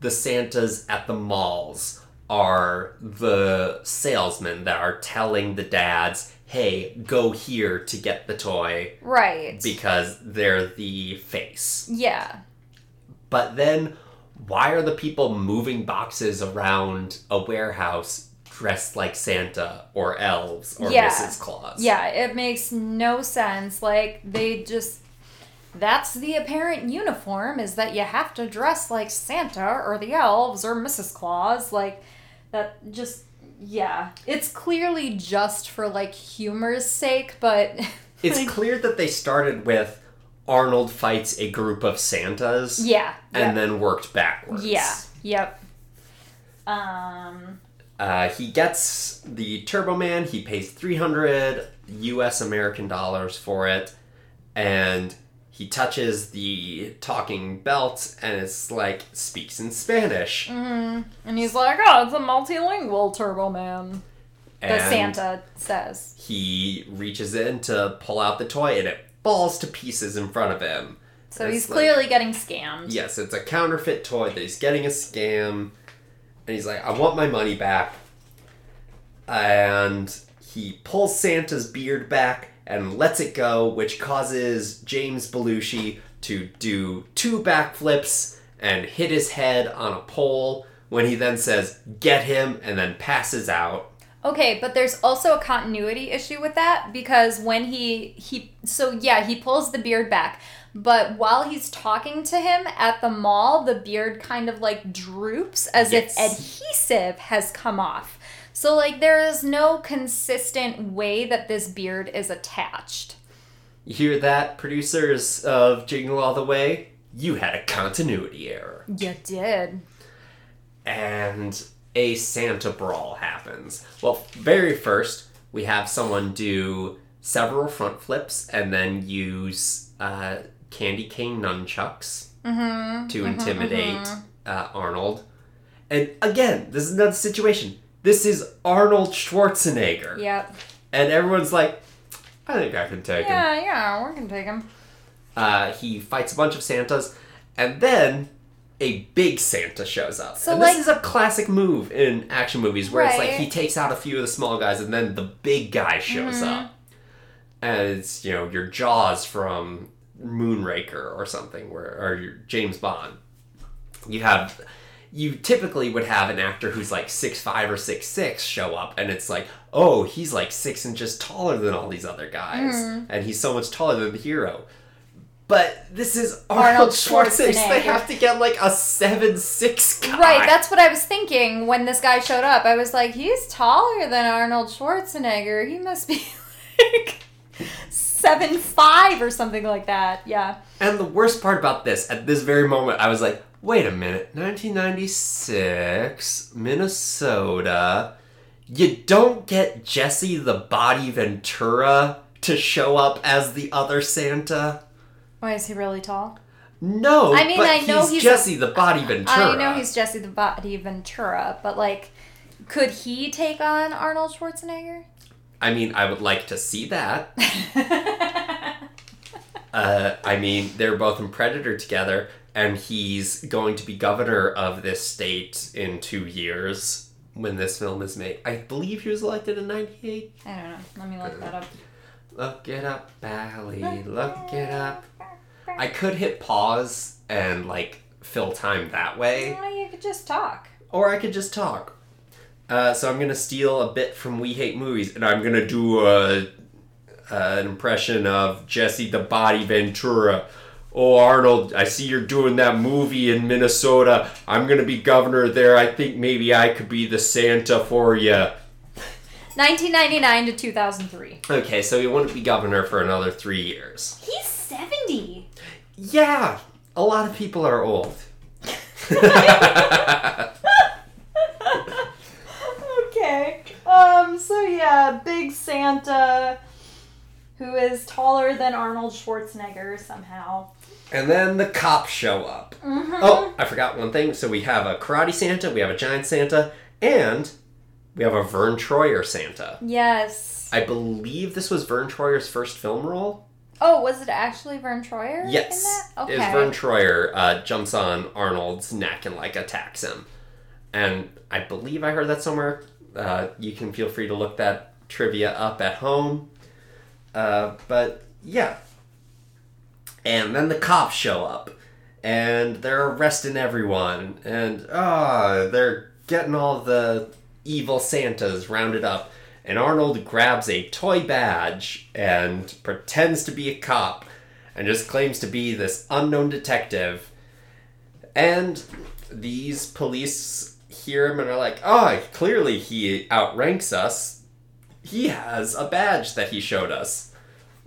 the Santas at the malls are the salesmen that are telling the dads, hey, go here to get the toy. Right. Because they're the face. Yeah. But then, why are the people moving boxes around a warehouse dressed like Santa or elves or Mrs. Claus? Yeah, it makes no sense. Like, they just... That's the apparent uniform, is that you have to dress like Santa or the elves or Mrs. Claus. Like, that just... Yeah. It's clearly just for, like, humor's sake, but... It's like, clear that they started with... Arnold fights a group of Santas. Yeah. And then worked backwards. Yeah. Yep. He gets the Turbo Man. He pays $300 US for it. And he touches the talking belt and it's like, speaks in Spanish. Mm-hmm. And he's like, oh, it's a multilingual Turbo Man. The Santa says. He reaches in to pull out the toy and it falls to pieces in front of him. So he's like, clearly getting scammed. Yes, it's a counterfeit toy that he's getting a scam. And he's like, I want my money back. And he pulls Santa's beard back and lets it go, which causes James Belushi to do 2 backflips and hit his head on a pole when he then says, get him, and then passes out. Okay, but there's also a continuity issue with that, because when he pulls the beard back, but while he's talking to him at the mall, the beard kind of like droops as if adhesive has come off. So like there is no consistent way that this beard is attached. You hear that, producers of Jingle All the Way? You had a continuity error. You did. And... a Santa brawl happens. Well, very first, we have someone do several front flips and then use candy cane nunchucks to intimidate Arnold. And again, this is another situation. This is Arnold Schwarzenegger. Yep. And everyone's like, I think I can take him. Yeah, we can take him. He fights a bunch of Santas, and then... a big Santa shows up. So, and this is a classic move in action movies where it's like he takes out a few of the small guys and then the big guy shows up. And it's, you know, your Jaws from Moonraker or something, or your James Bond. You typically would have an actor who's like 6'5" or 6'6" show up, and it's like, oh, he's like 6 inches taller than all these other guys. And he's so much taller than the hero. But this is Arnold Schwarzenegger. They have to get, like, a 7'6" guy. Right, that's what I was thinking when this guy showed up. I was like, he's taller than Arnold Schwarzenegger. He must be, like, 7'5" or something like that. Yeah. And the worst part about this, at this very moment, I was like, wait a minute. 1996, Minnesota. You don't get Jesse the Body Ventura to show up as the other Santa. Why, is he really tall? No, I mean, but he's Jesse the Body Ventura. I know he's Jesse the Body Ventura, but, like, could he take on Arnold Schwarzenegger? I mean, I would like to see that. I mean, they're both in Predator together, and he's going to be governor of this state in 2 years when this film is made. I believe he was elected in 98. I don't know. Let me look that up. Look it up, Allie. Look it up. I could hit pause and, like, fill time that way. Well, you could just talk. Or I could just talk. So I'm going to steal a bit from We Hate Movies, and I'm going to do an impression of Jesse the Body Ventura. Oh, Arnold, I see you're doing that movie in Minnesota. I'm going to be governor there. I think maybe I could be the Santa for you. 1999 to 2003. Okay, so he wouldn't be governor for another 3 years. He's 70. Yeah, a lot of people are old. Okay. big Santa who is taller than Arnold Schwarzenegger somehow. And then the cops show up. Mm-hmm. Oh, I forgot one thing. So we have a karate Santa, we have a giant Santa, and we have a Vern Troyer Santa. Yes. I believe this was Vern Troyer's first film role. Oh, was it actually Vern Troyer? Yes. In that? Okay. It's Vern Troyer jumps on Arnold's neck and, like, attacks him. And I believe I heard that somewhere. You can feel free to look that trivia up at home. But, yeah. And then the cops show up, and they're arresting everyone, and they're getting all the evil Santas rounded up, and Arnold grabs a toy badge and pretends to be a cop, and just claims to be this unknown detective, and these police hear him and are like, oh, clearly he outranks us. He has a badge that he showed us.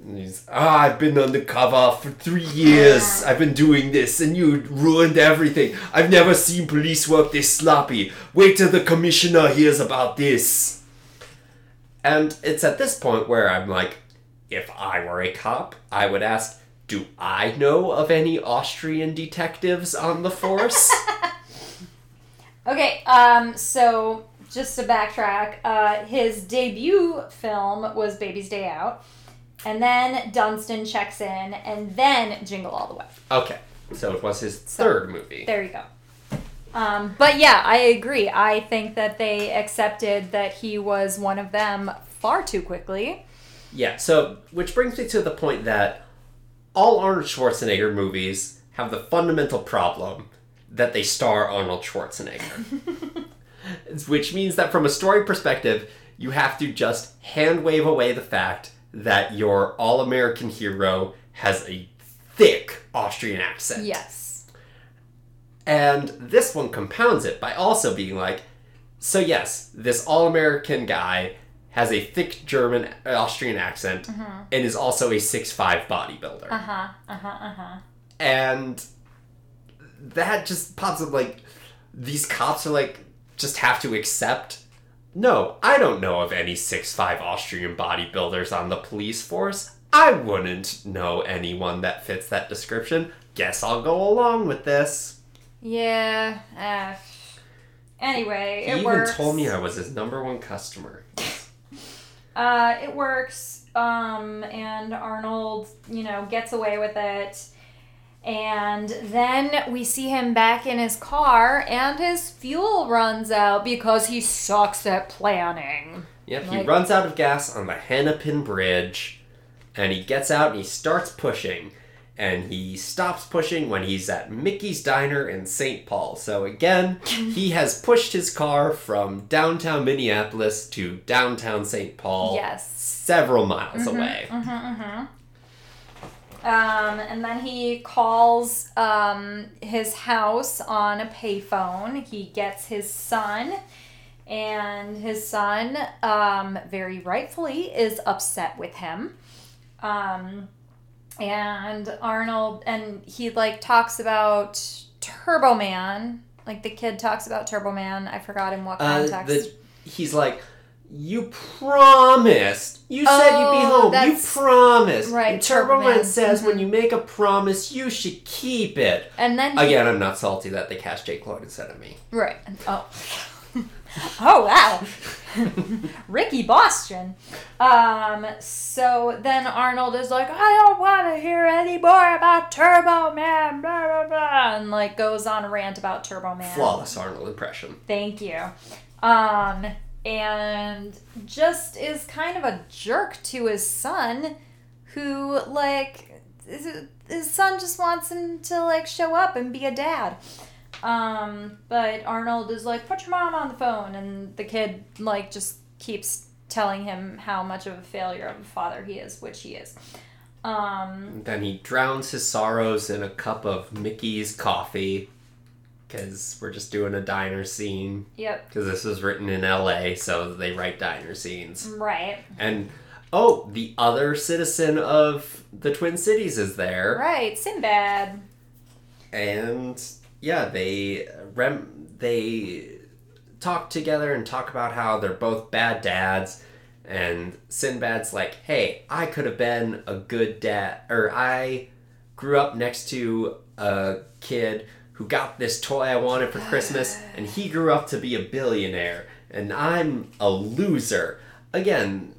And he's, I've been undercover for 3 years. I've been doing this, and you ruined everything. I've never seen police work this sloppy. Wait till the commissioner hears about this. And it's at this point where I'm like, if I were a cop, I would ask, do I know of any Austrian detectives on the force? Okay, so just to backtrack, his debut film was Baby's Day Out. And then Dunstan checks in, and then Jingle All the Way. Okay, so it was his third movie. There you go. But yeah, I agree. I think that they accepted that he was one of them far too quickly. Yeah, so, which brings me to the point that all Arnold Schwarzenegger movies have the fundamental problem that they star Arnold Schwarzenegger. Which means that from a story perspective, you have to just hand wave away the fact that your all-American hero has a thick Austrian accent. Yes. And this one compounds it by also being like, so yes, this all-American guy has a thick German Austrian accent and is also a 6'5" bodybuilder. And that just pops up like, these cops are like, just have to accept, no, I don't know of any 6'5" Austrian bodybuilders on the police force. I wouldn't know anyone that fits that description. Guess I'll go along with this. Yeah. Anyway, it works. He even told me I was his number one customer. It works. And Arnold, gets away with it. And then we see him back in his car, and his fuel runs out because he sucks at planning. Yep, he runs out of gas on the Hennepin Bridge, and he gets out and he starts pushing. And he stops pushing when he's at Mickey's Diner in St. Paul. So again, he has pushed his car from downtown Minneapolis to downtown St. Paul. Yes. Several miles away. And then he calls his house on a payphone. He gets his son, and his son, very rightfully, is upset with him. And Arnold, and he, talks about Turbo Man. The kid talks about Turbo Man. I forgot in what context. He's like, you promised. You said you'd be home. You promised. Right. And Turbo Man says when you make a promise, you should keep it. And then again, I'm not salty that they cast Jake Lloyd instead of me. Right. Oh. Oh, wow. Ricky Boston. So then Arnold is like, I don't want to hear any more about Turbo Man. Blah, blah, blah. And goes on a rant about Turbo Man. Flawless Arnold impression. Thank you. And just is kind of a jerk to his son, who, his son just wants him to, show up and be a dad. But Arnold is like, put your mom on the phone, and the kid, just keeps telling him how much of a failure of a father he is, which he is. Then he drowns his sorrows in a cup of Mickey's coffee. Because we're just doing a diner scene. Yep. Because this was written in L.A., so they write diner scenes. Right. And, the other citizen of the Twin Cities is there. Right, Sinbad. And, yeah, they talk together and talk about how they're both bad dads. And Sinbad's like, hey, I could have been a good dad, or I grew up next to a kid who got this toy I wanted for Christmas, and he grew up to be a billionaire, and I'm a loser. Again,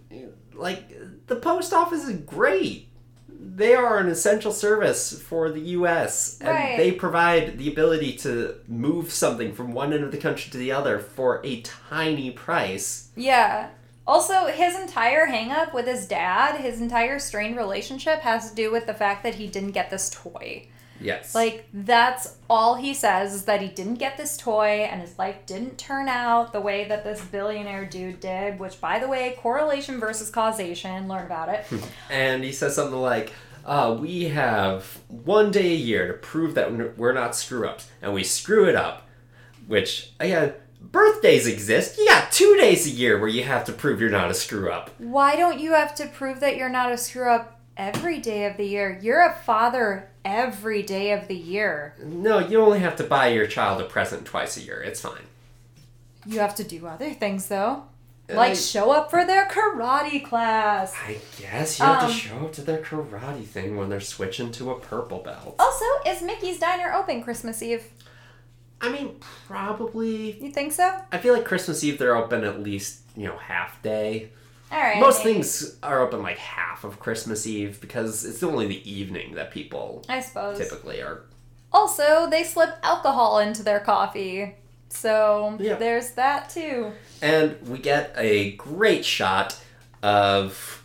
like, the post office is great. They are an essential service for the U.S., and they provide the ability to move something from one end of the country to the other for a tiny price. Yeah. Also, his entire hang-up with his dad, his entire strained relationship has to do with the fact that he didn't get this toy. Yes. Like, that's all he says, is that he didn't get this toy and his life didn't turn out the way that this billionaire dude did, which, by the way, correlation versus causation, learn about it. And he says something like, we have one day a year to prove that we're not screw-ups, and we screw it up, which, again, birthdays exist. You got 2 days a year where you have to prove you're not a screw-up. Why don't you have to prove that you're not a screw-up every day of the year? You're a father every day of the year. No, you only have to buy your child a present twice a year. It's fine. You have to do other things, though. Like show up for their karate class. I guess you have to show up to their karate thing when they're switching to a purple belt. Also, is Mickey's Diner open Christmas Eve? I mean, probably. You think so? I feel like Christmas Eve they're open at least, half day. All right. Most things are open like half of Christmas Eve because it's only the evening that people, I suppose, typically are. Also, they slip alcohol into their coffee. So there's that too. And we get a great shot of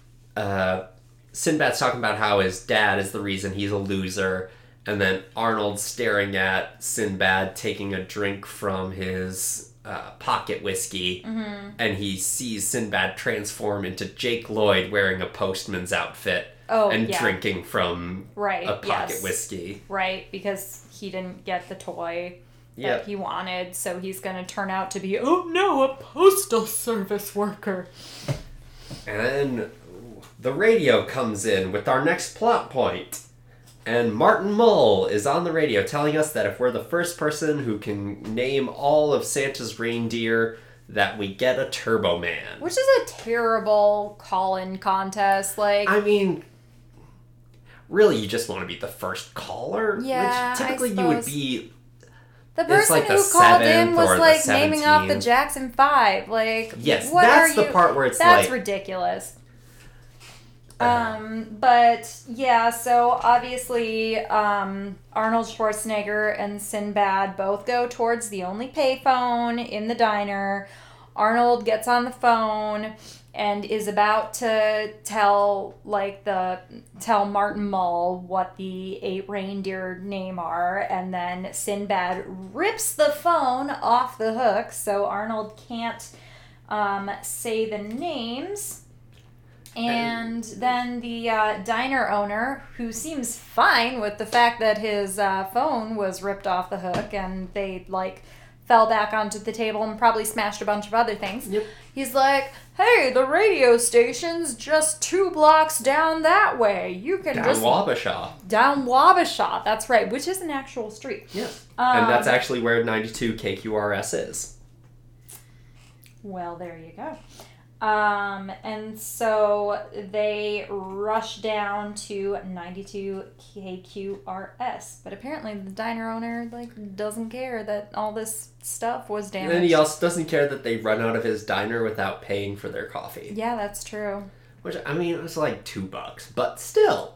Sinbad's talking about how his dad is the reason he's a loser. And then Arnold staring at Sinbad taking a drink from his pocket whiskey. Mm-hmm. And he sees Sinbad transform into Jake Lloyd wearing a postman's outfit. Oh, and drinking from a pocket whiskey. Right, because he didn't get the toy that he wanted. So he's going to turn out to be, a postal service worker. And then the radio comes in with our next plot point. And Martin Mull is on the radio telling us that if we're the first person who can name all of Santa's reindeer, that we get a Turbo Man. Which is a terrible call-in contest. Like, I mean, really, you just want to be the first caller? Yeah, which typically you would be. The person who called in was like naming off the Jackson 5. Like, yes, what that's the part where it's like. That's ridiculous. So obviously, Arnold Schwarzenegger and Sinbad both go towards the only payphone in the diner. Arnold gets on the phone and is about to tell Martin Mull what the 8 reindeer name are, and then Sinbad rips the phone off the hook, so Arnold can't, say the names. And then the diner owner, who seems fine with the fact that his phone was ripped off the hook and they, fell back onto the table and probably smashed a bunch of other things. Yep. He's like, hey, the radio station's just 2 blocks down that way. You can down just... Down Wabasha. That's right, which is an actual street. Yeah. And that's actually where 92 KQRS is. Well, there you go. And so they rush down to 92 KQRS, but apparently the diner owner, doesn't care that all this stuff was damaged. And he also doesn't care that they run out of his diner without paying for their coffee. Yeah, that's true. Which, I mean, it was $2, but still.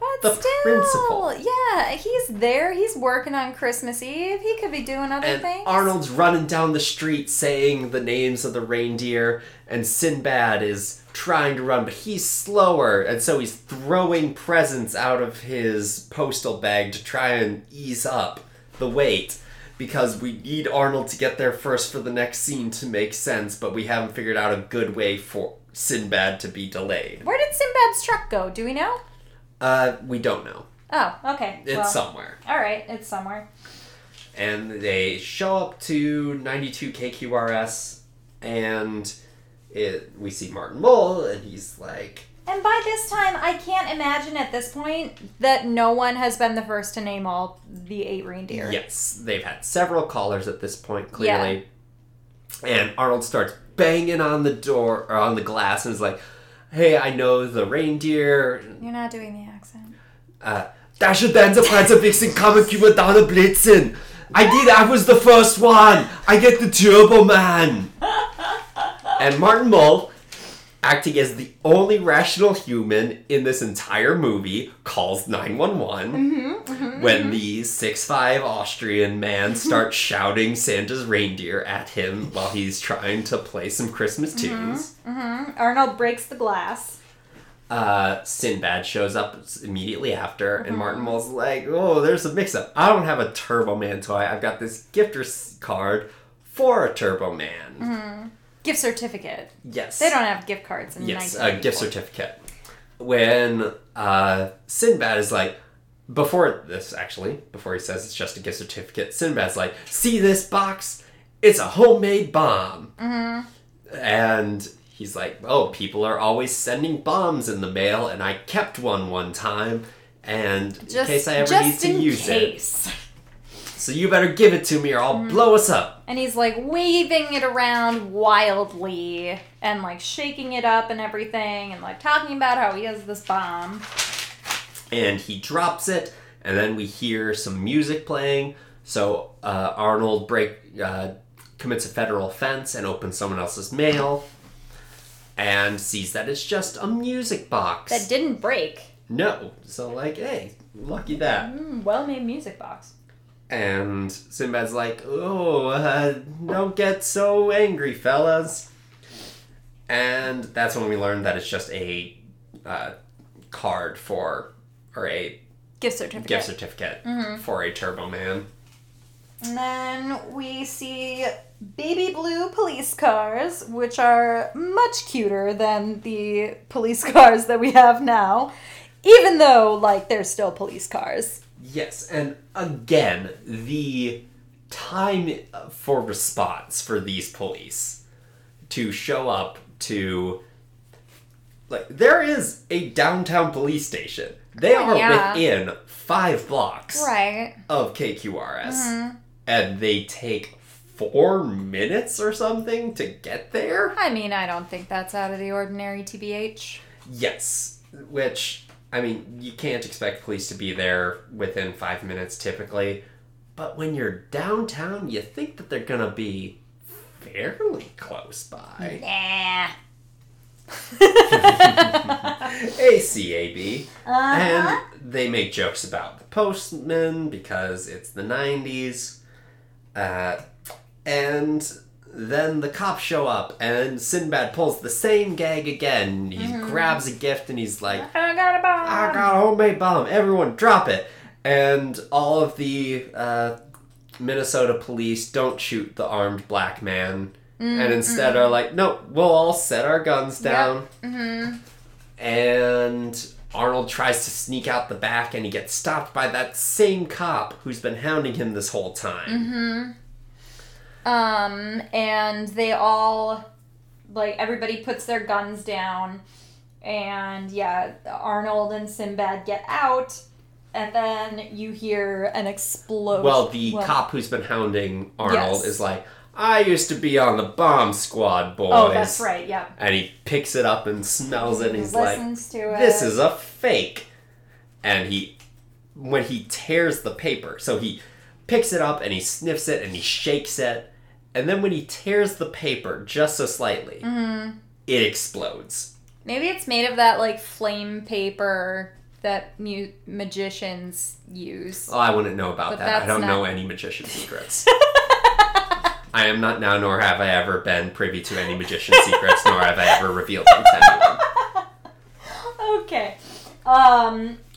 Principle. Yeah, he's there. He's working on Christmas Eve. He could be doing other things. Arnold's running down the street saying the names of the reindeer, and Sinbad is trying to run, but he's slower, and so he's throwing presents out of his postal bag to try and ease up the weight, because we need Arnold to get there first for the next scene to make sense, but we haven't figured out a good way for Sinbad to be delayed. Where did Sinbad's truck go? Do we know? We don't know. Oh, okay. It's somewhere. All right, it's somewhere. And they show up to 92 KQRS, and we see Martin Mull, and he's like... And by this time, I can't imagine at this point that no one has been the first to name all the 8 reindeer. Yes, they've had several callers at this point, clearly. Yeah. And Arnold starts banging on the door, or on the glass, and is like, hey, I know the reindeer. You're not doing the accent. Dasher, dancer, prancer, vixen, comet, cuba, downer, blitzen. I was the first one. I get the Turbo Man. And Martin Mull, acting as the only rational human in this entire movie, calls 911 when the 6'5 Austrian man starts shouting Santa's reindeer at him while he's trying to play some Christmas tunes. Arnold breaks the glass. Sinbad shows up immediately after, and Martin Mull's like, oh, there's a mix-up. I don't have a Turbo Man toy. I've got this gifter's card for a Turbo Man. Gift certificate. Yes. They don't have gift cards in 1984. Yes, a gift certificate. When Sinbad is like, before this, actually, before he says it's just a gift certificate, Sinbad's like, see this box? It's a homemade bomb. And he's like, oh, people are always sending bombs in the mail, and I kept one time, and in case I ever need to use it. So you better give it to me or I'll blow us up. And he's like waving it around wildly and like shaking it up and everything and like talking about how he has this bomb. And he drops it, and then we hear some music playing. So Arnold commits a federal offense and opens someone else's mail. And sees that it's just a music box. That didn't break. No. So, like, hey, lucky that. Well-made music box. And Sinbad's like, oh, don't get so angry, fellas. And that's when we learn that it's just a card for, or a... Gift certificate for a Turbo Man. And then we see baby blue police cars, which are much cuter than the police cars that we have now, even though, like, they're still police cars. Yes, and again, the time for response for these police to show up to, like, there is a downtown police station. They are within 5 blocks of KQRS. And they take 4 minutes or something to get there? I mean, I don't think that's out of the ordinary, TBH. Yes. Which, I mean, you can't expect police to be there within 5 minutes typically. But when you're downtown, you think that they're gonna be fairly close by. Yeah. ACAB. And they make jokes about the postman because it's the 90s. And then the cops show up, and Sinbad pulls the same gag again. He grabs a gift, and he's like, I got a bomb! I got a homemade bomb! Everyone drop it! And all of the Minnesota police don't shoot the armed black man, and instead are like, no, we'll all set our guns down. And Arnold tries to sneak out the back, and he gets stopped by that same cop who's been hounding him this whole time. And they all, like, everybody puts their guns down, and yeah, Arnold and Sinbad get out, and then you hear an explosion. Well, the cop who's been hounding Arnold is like, I used to be on the bomb squad, boys. Oh, that's right, yeah. And he picks it up and smells it, and he's like, this is a fake. And he, when he tears the paper, so he picks it up and he sniffs it and he shakes it. And then when he tears the paper just so slightly, it explodes. Maybe it's made of that, like, flame paper that magicians use. Oh, I wouldn't know about that. I don't know any magician secrets. I am not now, nor have I ever been privy to any magician secrets, nor have I ever revealed them to anyone. Okay.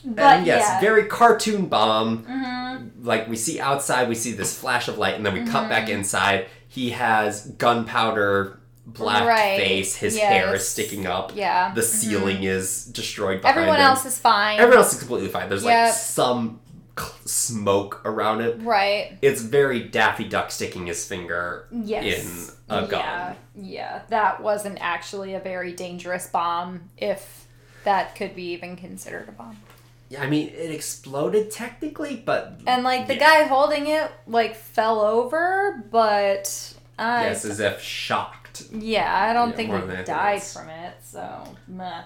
But and yes, very cartoon bomb. Like, we see outside, we see this flash of light, and then we cut back inside. He has gunpowder, black face, his hair is sticking up. The ceiling is destroyed behind him. Everyone else is fine. Everyone else is completely fine. There's, like, some smoke around it. It's very Daffy Duck sticking his finger in a gun. Yeah, that wasn't actually a very dangerous bomb, if that could be even considered a bomb. Yeah, I mean, it exploded technically, but... And, like, the guy holding it, like, fell over, but... yes, as if shocked fact. Yeah, I don't think he died from it, so meh.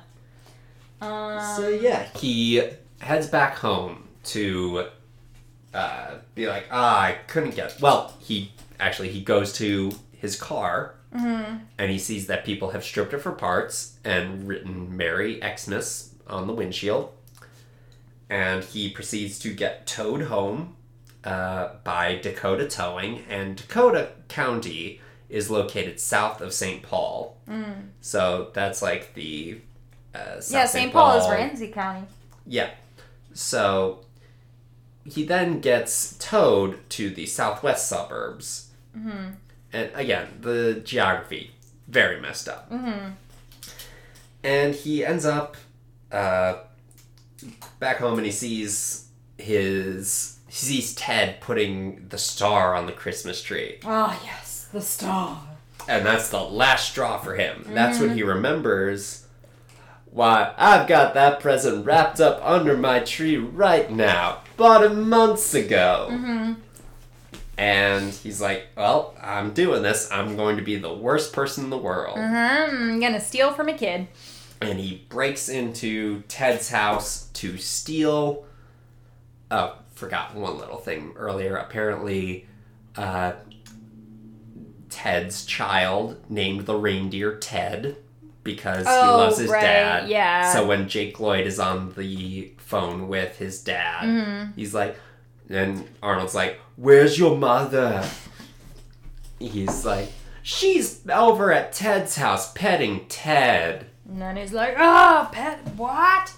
So yeah, he heads back home to be like, I couldn't get... Well, he goes to his car, mm-hmm. and he sees that people have stripped it for parts and written Merry Xmas on the windshield. And he proceeds to get towed home by Dakota Towing. And Dakota County is located south of St. Paul. Mm. So that's like the... St. Paul is Ramsey County. Yeah. So he then gets towed to the southwest suburbs. Mm-hmm. And again, the geography, very messed up. Mm-hmm. And he ends up... back home, and he sees Ted putting the star on the Christmas tree. Oh, yes, the star. And that's the last straw for him. Mm-hmm. That's when he remembers, why, I've got that present wrapped up under my tree right now. Bought it months ago. Mm-hmm. And he's like, well, I'm doing this. I'm going to be the worst person in the world. Mm-hmm. I'm going to steal from a kid. And he breaks into Ted's house to steal... Oh, forgot one little thing earlier. Apparently, Ted's child named the reindeer Ted because he loves his dad. Yeah. So when Jake Lloyd is on the phone with his dad, mm-hmm. he's like... And Arnold's like, where's your mother? He's like, she's over at Ted's house petting Ted. And then he's like, pet, what?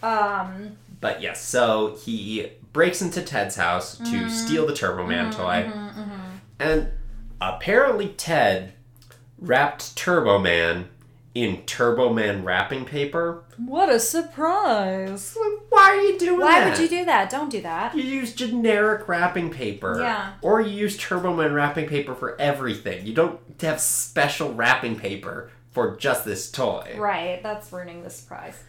But yes, so he breaks into Ted's house to steal the Turbo Man toy. Mm-hmm, mm-hmm. And apparently Ted wrapped Turbo Man in Turbo Man wrapping paper. What a surprise. Why are you doing that? Why would you do that? Don't do that. You use generic wrapping paper. Yeah. Or you use Turbo Man wrapping paper for everything. You don't have special wrapping paper for just this toy. Right, that's ruining the surprise.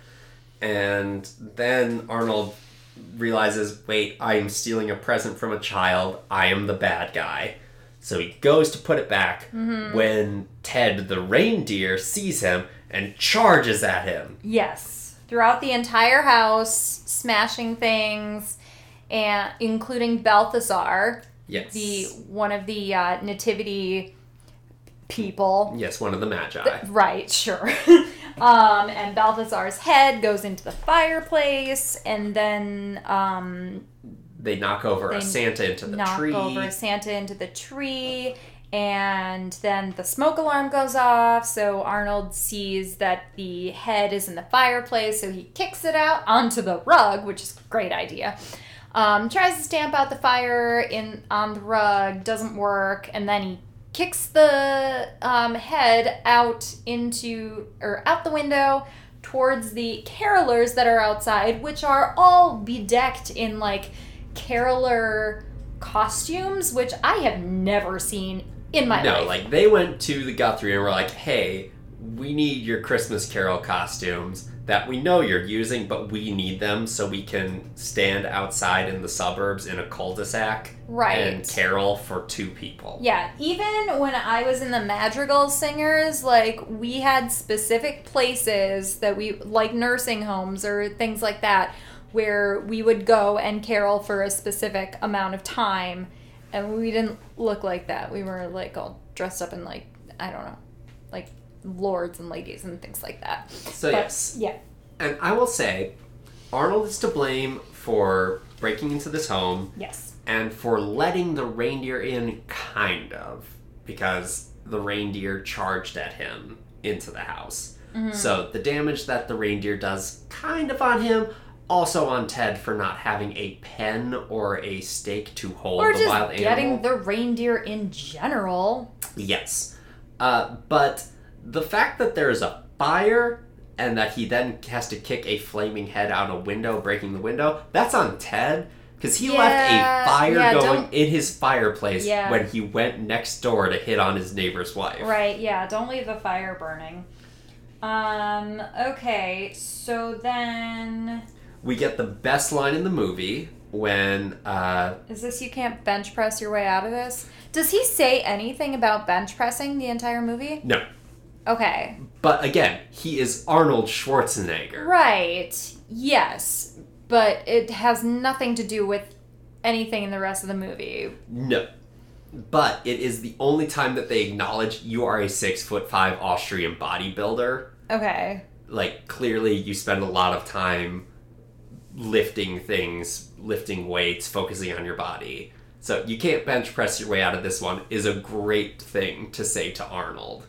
And then Arnold realizes, wait, I am stealing a present from a child. I am the bad guy. So he goes to put it back when Ted the reindeer sees him and charges at him. Yes. Throughout the entire house, smashing things, and including Balthazar. Yes. One of the nativity... people. Yes, one of the Magi. Right, sure. And Balthazar's head goes into the fireplace, and then... they knock over a Santa into the tree. And then the smoke alarm goes off, so Arnold sees that the head is in the fireplace, so he kicks it out onto the rug, which is a great idea. Tries to stamp out the fire on the rug, doesn't work, and then he kicks the head out the window towards the carolers that are outside, which are all bedecked in like caroler costumes, which I have never seen in my life. No, like they went to the Guthrie and were like, hey, we need your Christmas Carol costumes that we know you're using, but we need them so we can stand outside in the suburbs in a cul-de-sac and carol for two people. Yeah, even when I was in the Madrigal Singers, like, we had specific places that we, like nursing homes or things like that, where we would go and carol for a specific amount of time, and we didn't look like that. We were, like, all dressed up in, like, I don't know, like... lords and ladies and things like that. So but, yes. Yeah. And I will say, Arnold is to blame for breaking into this home. Yes. And for letting the reindeer in, kind of. Because the reindeer charged at him into the house. Mm-hmm. So the damage that the reindeer does, kind of on him, also on Ted for not having a pen or a stake to hold the wild animal. Or just getting the reindeer in general. Yes. But... the fact that there is a fire and that he then has to kick a flaming head out a window, breaking the window, that's on Ted. Because he left a fire going in his fireplace when he went next door to hit on his neighbor's wife. Right, yeah. Don't leave the fire burning. Okay, so then... we get the best line in the movie when... Is this you can't bench press your way out of this? Does he say anything about bench pressing the entire movie? No. Okay. But again, he is Arnold Schwarzenegger. Right. Yes. But it has nothing to do with anything in the rest of the movie. No. But it is the only time that they acknowledge you are a 6'5" Austrian bodybuilder. Okay. Like, clearly you spend a lot of time lifting things, lifting weights, focusing on your body. So you can't bench press your way out of this one is a great thing to say to Arnold.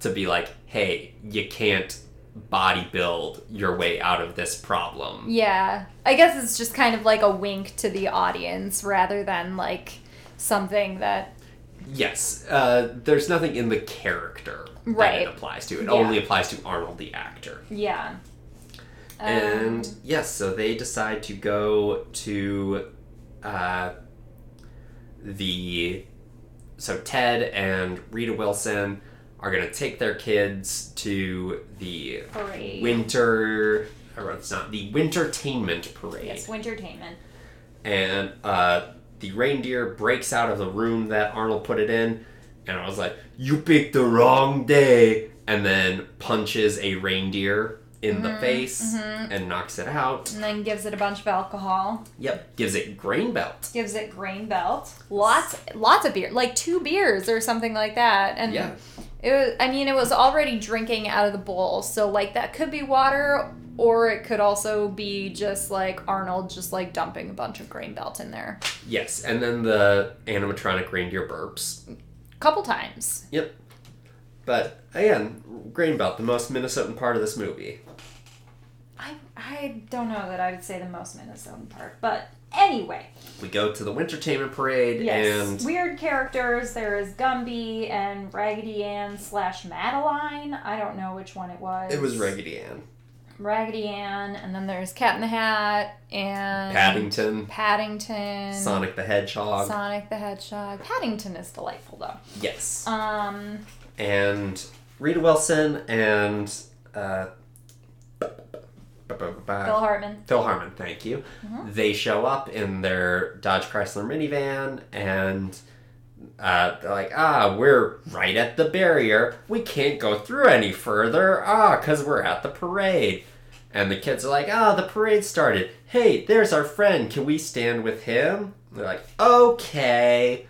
To be like, hey, you can't bodybuild your way out of this problem. Yeah. I guess it's just kind of like a wink to the audience rather than like something that... Yes. There's nothing in the character right. that it applies to. It only applies to Arnold the actor. Yeah. And yes, so they decide to go to the... So Ted and Rita Wilson... are going to take their kids to the parade. The Wintertainment Parade. Yes, Wintertainment. And the reindeer breaks out of the room that Arnold put it in, and I was like, you picked the wrong day, and then punches a reindeer in the face and knocks it out. And then gives it a bunch of alcohol. Yep. Gives it grain belt. Lots of beer. Like 2 beers or something like that. And yeah. It was, I mean, it was already drinking out of the bowl, so, like, that could be water, or it could also be just, like, Arnold just, like, dumping a bunch of grain belt in there. Yes, and then the animatronic reindeer burps. A couple times. Yep. But, again, grain belt, the most Minnesotan part of this movie. I don't know that I would say the most Minnesotan part, but... Anyway. We go to the Wintertainment Parade and... Weird characters. There is Gumby and Raggedy Ann / Madeline. I don't know which one it was. It was Raggedy Ann. And then there's Cat in the Hat and... Paddington. Sonic the Hedgehog. Paddington is delightful, though. Yes. And Rita Wilson and... Phil Hartman, thank you. Mm-hmm. They show up in their Dodge Chrysler minivan, and they're like, we're right at the barrier. We can't go through any further, because we're at the parade. And the kids are like, the parade started. Hey, there's our friend. Can we stand with him? And they're like, okay.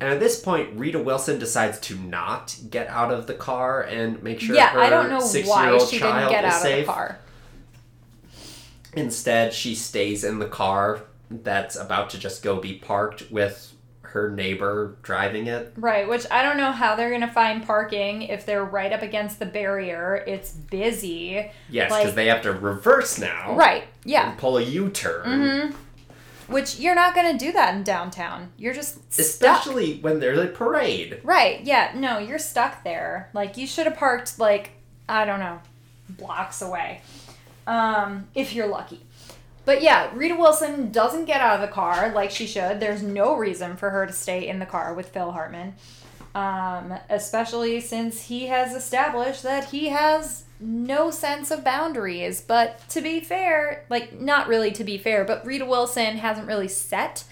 And at this point, Rita Wilson decides to not get out of the car and make sure her 6-year-old child is safe. Instead, she stays in the car that's about to just go be parked with her neighbor driving it. Right, which I don't know how they're going to find parking if they're right up against the barrier. It's busy. Yes, because they have to reverse now. Right, yeah. And pull a U-turn. Mm-hmm. Which you're not going to do that in downtown. You're just stuck. Especially when there's a parade. Right, yeah. No, you're stuck there. Like, you should have parked, like, I don't know, blocks away. If you're lucky. But yeah, Rita Wilson doesn't get out of the car like she should. There's no reason for her to stay in the car with Phil Hartman. Especially since he has established that he has no sense of boundaries. But to be fair, like, not really to be fair, but Rita Wilson hasn't really set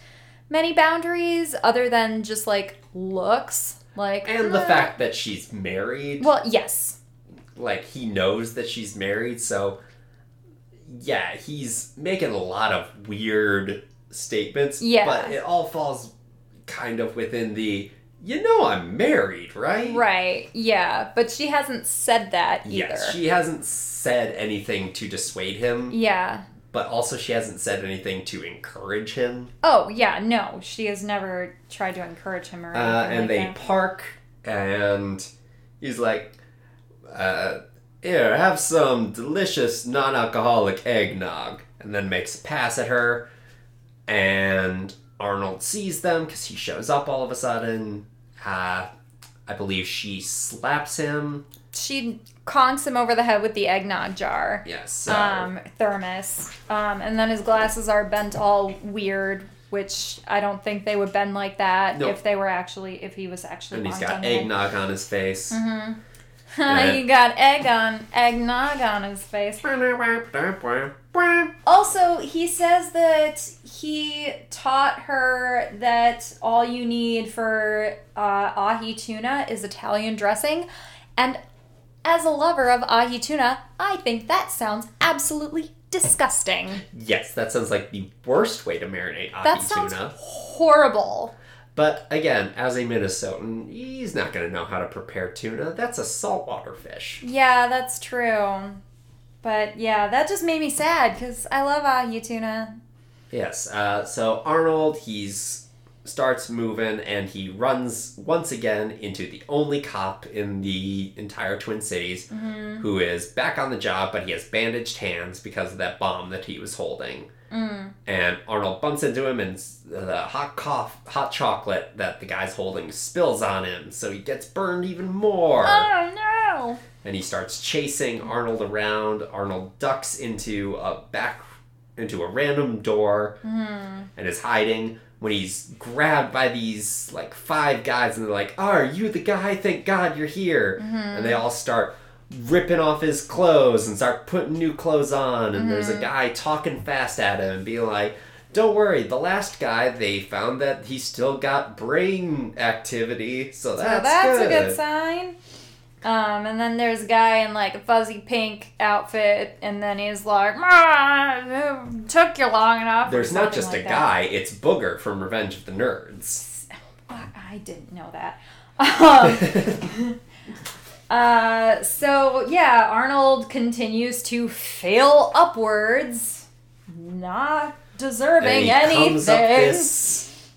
many boundaries other than just, like, looks. And the fact that she's married. Well, yes. Like, he knows that she's married, so... Yeah, he's making a lot of weird statements, but it all falls kind of within the, I'm married, right? Right, yeah, but she hasn't said that either. Yes, she hasn't said anything to dissuade him. Yeah. But also she hasn't said anything to encourage him. Oh, yeah, no, she has never tried to encourage him or anything park, and he's like, here, have some delicious non-alcoholic eggnog. And then makes a pass at her. And Arnold sees them because he shows up all of a sudden. I believe she slaps him. She conks him over the head with the eggnog jar. Yes. Thermos. And then his glasses are bent all weird, which I don't think they would bend like that if he was actually. And he's got eggnog on his face. Mm-hmm. You got eggnog on his face. Also, he says that he taught her that all you need for ahi tuna is Italian dressing. And as a lover of ahi tuna, I think that sounds absolutely disgusting. Yes, that sounds like the worst way to marinate ahi tuna. That sounds horrible. But again, as a Minnesotan, he's not going to know how to prepare tuna. That's a saltwater fish. Yeah, that's true. But yeah, that just made me sad because I love ahi tuna. Yes. So Arnold, starts moving and he runs once again into the only cop in the entire Twin Cities, mm-hmm. who is back on the job, but he has bandaged hands because of that bomb that he was holding. Mm. And Arnold bumps into him, and the hot chocolate that the guy's holding spills on him, so he gets burned even more. Oh no! And he starts chasing Arnold around. Arnold ducks into a random door, mm. and is hiding when he's grabbed by these like five guys, and they're like, "Are you the guy? Thank God you're here!" Mm-hmm. And they all start ripping off his clothes and start putting new clothes on, and mm-hmm. there's a guy talking fast at him and being like, "Don't worry, the last guy, they found that he still got brain activity, so that's good. A good sign." And then there's a guy in like a fuzzy pink outfit, and then he's like, "Took you long enough." There's not just like a guy; it's Booger from Revenge of the Nerds. I didn't know that. So yeah, Arnold continues to fail upwards, not deserving and he anything. Comes up this,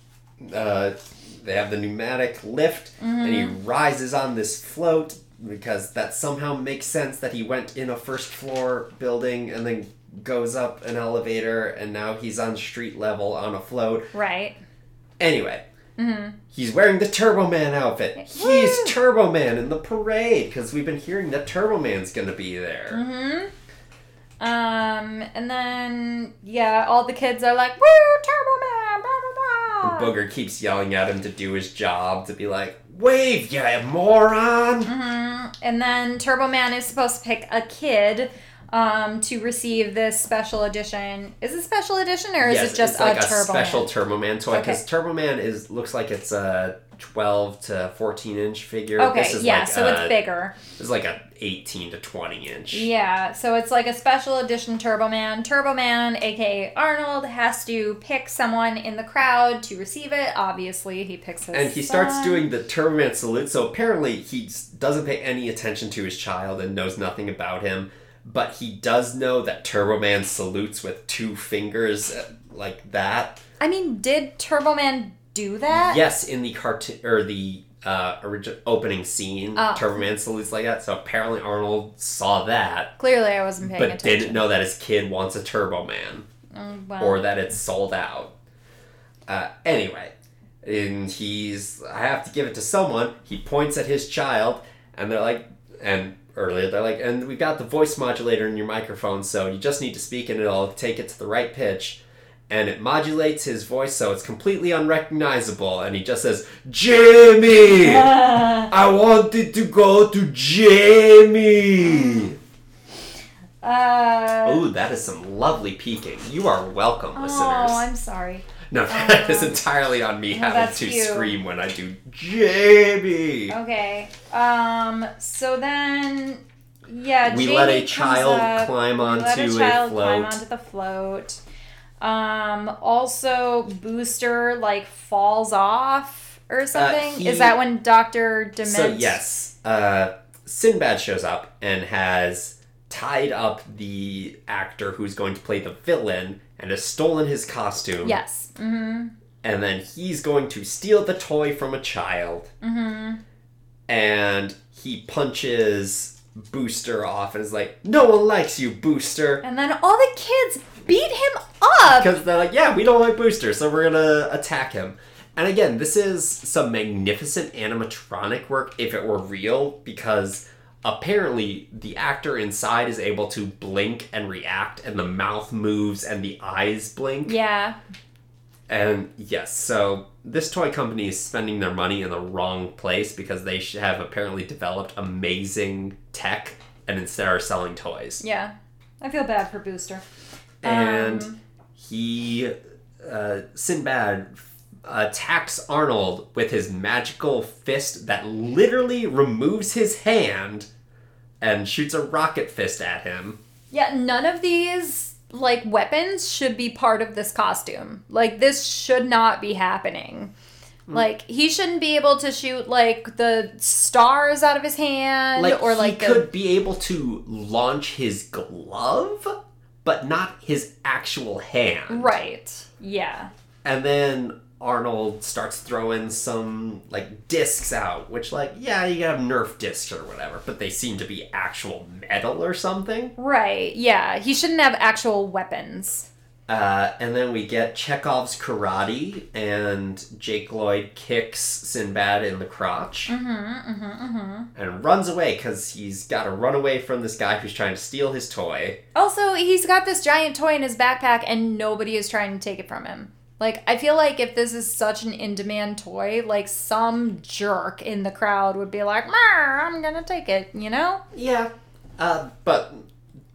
they have the pneumatic lift, mm-hmm. and he rises on this float because that somehow makes sense that he went in a first floor building and then goes up an elevator, and now he's on street level on a float. Right. Anyway. Mm-hmm. He's wearing the Turbo Man outfit. Woo! He's Turbo Man in the parade because we've been hearing that Turbo Man's gonna be there. Mm-hmm. And then yeah, all the kids are like, "Woo, Turbo Man!" Blah blah blah. And Booger keeps yelling at him to do his job, to be like, "Wave, you moron!" Mm-hmm. And then Turbo Man is supposed to pick a kid to receive this special edition. Is it special edition or is it just it's like a Turbo special Man? Turbo Man toy? Because Turbo Man looks like it's a 12 to 14 inch figure. Okay, this is it's bigger. It's like a 18 to 20 inch. Yeah, so it's like a special edition Turbo Man. Turbo Man, aka Arnold, has to pick someone in the crowd to receive it. Obviously, he picks his and he starts doing the Turbo Man salute. So apparently, he doesn't pay any attention to his child and knows nothing about him. But he does know that Turbo Man salutes with two fingers like that. I mean, did Turbo Man do that? Yes, in the cartoon or the original opening scene, Turbo Man salutes like that. So apparently Arnold saw that. Clearly, I wasn't paying attention. But didn't know that his kid wants a Turbo Man, or that it's sold out. Anyway, and I have to give it to someone. He points at his child, and they're like, and we've got the voice modulator in your microphone, so you just need to speak and it'll take it to the right pitch. And it modulates his voice so it's completely unrecognizable. And he just says, "Jamie! I wanted to go to Jamie!" Ooh, that is some lovely peeking. You are welcome, listeners. Oh, I'm sorry. No, that is entirely on me having to scream when I do Jamie. Okay. So then, yeah, we Jamie let a child up, climb onto a float. Climb onto the float. Also, Booster like falls off or something. Is that when Dr. Dement? So yes, Sinbad shows up and has tied up the actor who's going to play the villain and has stolen his costume. Yes. Mm-hmm. And then he's going to steal the toy from a child. Mm-hmm. And he punches Booster off and is like, "No one likes you, Booster." And then all the kids beat him up. Because they're like, "Yeah, we don't like Booster, so we're going to attack him." And again, this is some magnificent animatronic work if it were real, because apparently, the actor inside is able to blink and react, and the mouth moves and the eyes blink. Yeah. And yes, so this toy company is spending their money in the wrong place because they have apparently developed amazing tech and instead are selling toys. Yeah. I feel bad for Booster. and he Sinbad attacks Arnold with his magical fist that literally removes his hand and shoots a rocket fist at him. Yeah, none of these, like, weapons should be part of this costume. Like, this should not be happening. Like, he shouldn't be able to shoot, like, the stars out of his hand. Like, or, like, he could be able to launch his glove, but not his actual hand. Right. Yeah. And then Arnold starts throwing some, like, discs out, which, like, yeah, you have Nerf discs or whatever, but they seem to be actual metal or something. Right. Yeah. He shouldn't have actual weapons. And then we get Chekhov's karate, and Jake Lloyd kicks Sinbad in the crotch and runs away because he's got to run away from this guy who's trying to steal his toy. Also, he's got this giant toy in his backpack and nobody is trying to take it from him. Like, I feel like if this is such an in-demand toy, like, some jerk in the crowd would be like, I'm gonna take it, you know? Yeah. But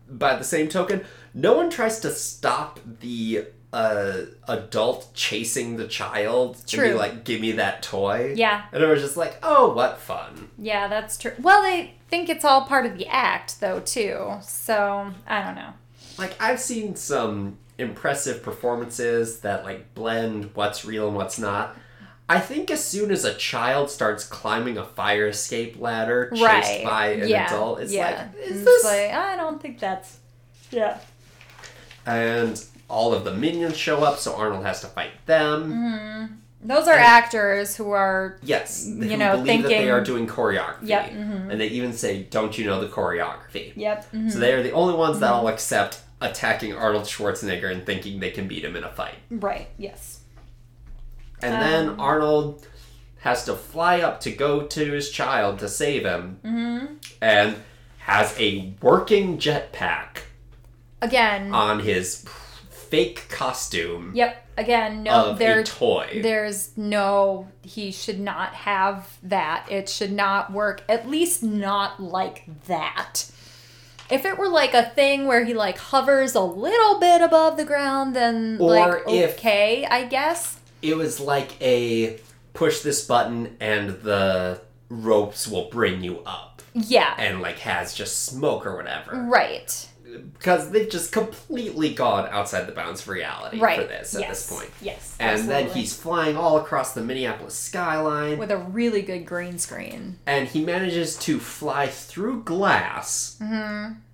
by the same token, no one tries to stop the adult chasing the child and be like, give me that toy. Yeah. And it was just like, oh, what fun. Yeah, that's true. Well, they think it's all part of the act, though, too. So, I don't know. Like, I've seen some impressive performances that, like, blend what's real and what's not. I think as soon as a child starts climbing a fire escape ladder chased by an adult, it's like, is this... Like, I don't think that's... Yeah. And all of the minions show up, so Arnold has to fight them. Those are actors who are, who thinking that they are doing choreography. And they even say, don't you know the choreography? So they are the only ones that will accept attacking Arnold Schwarzenegger and thinking they can beat him in a fight. Right, yes. And then Arnold has to fly up to go to his child to save him. And has a working jetpack. Again. On his fake costume. Again, no. Of a toy. There's no... He should not have that. It should not work. At least not like that. If it were like a thing where he like hovers a little bit above the ground, then or like okay, I guess. It was like a push this button and the ropes will bring you up. Yeah. And like has just smoke or whatever. Right. Because they've just completely gone outside the bounds of reality for this at this point. And then he's flying all across the Minneapolis skyline. With a really good green screen. And he manages to fly through glass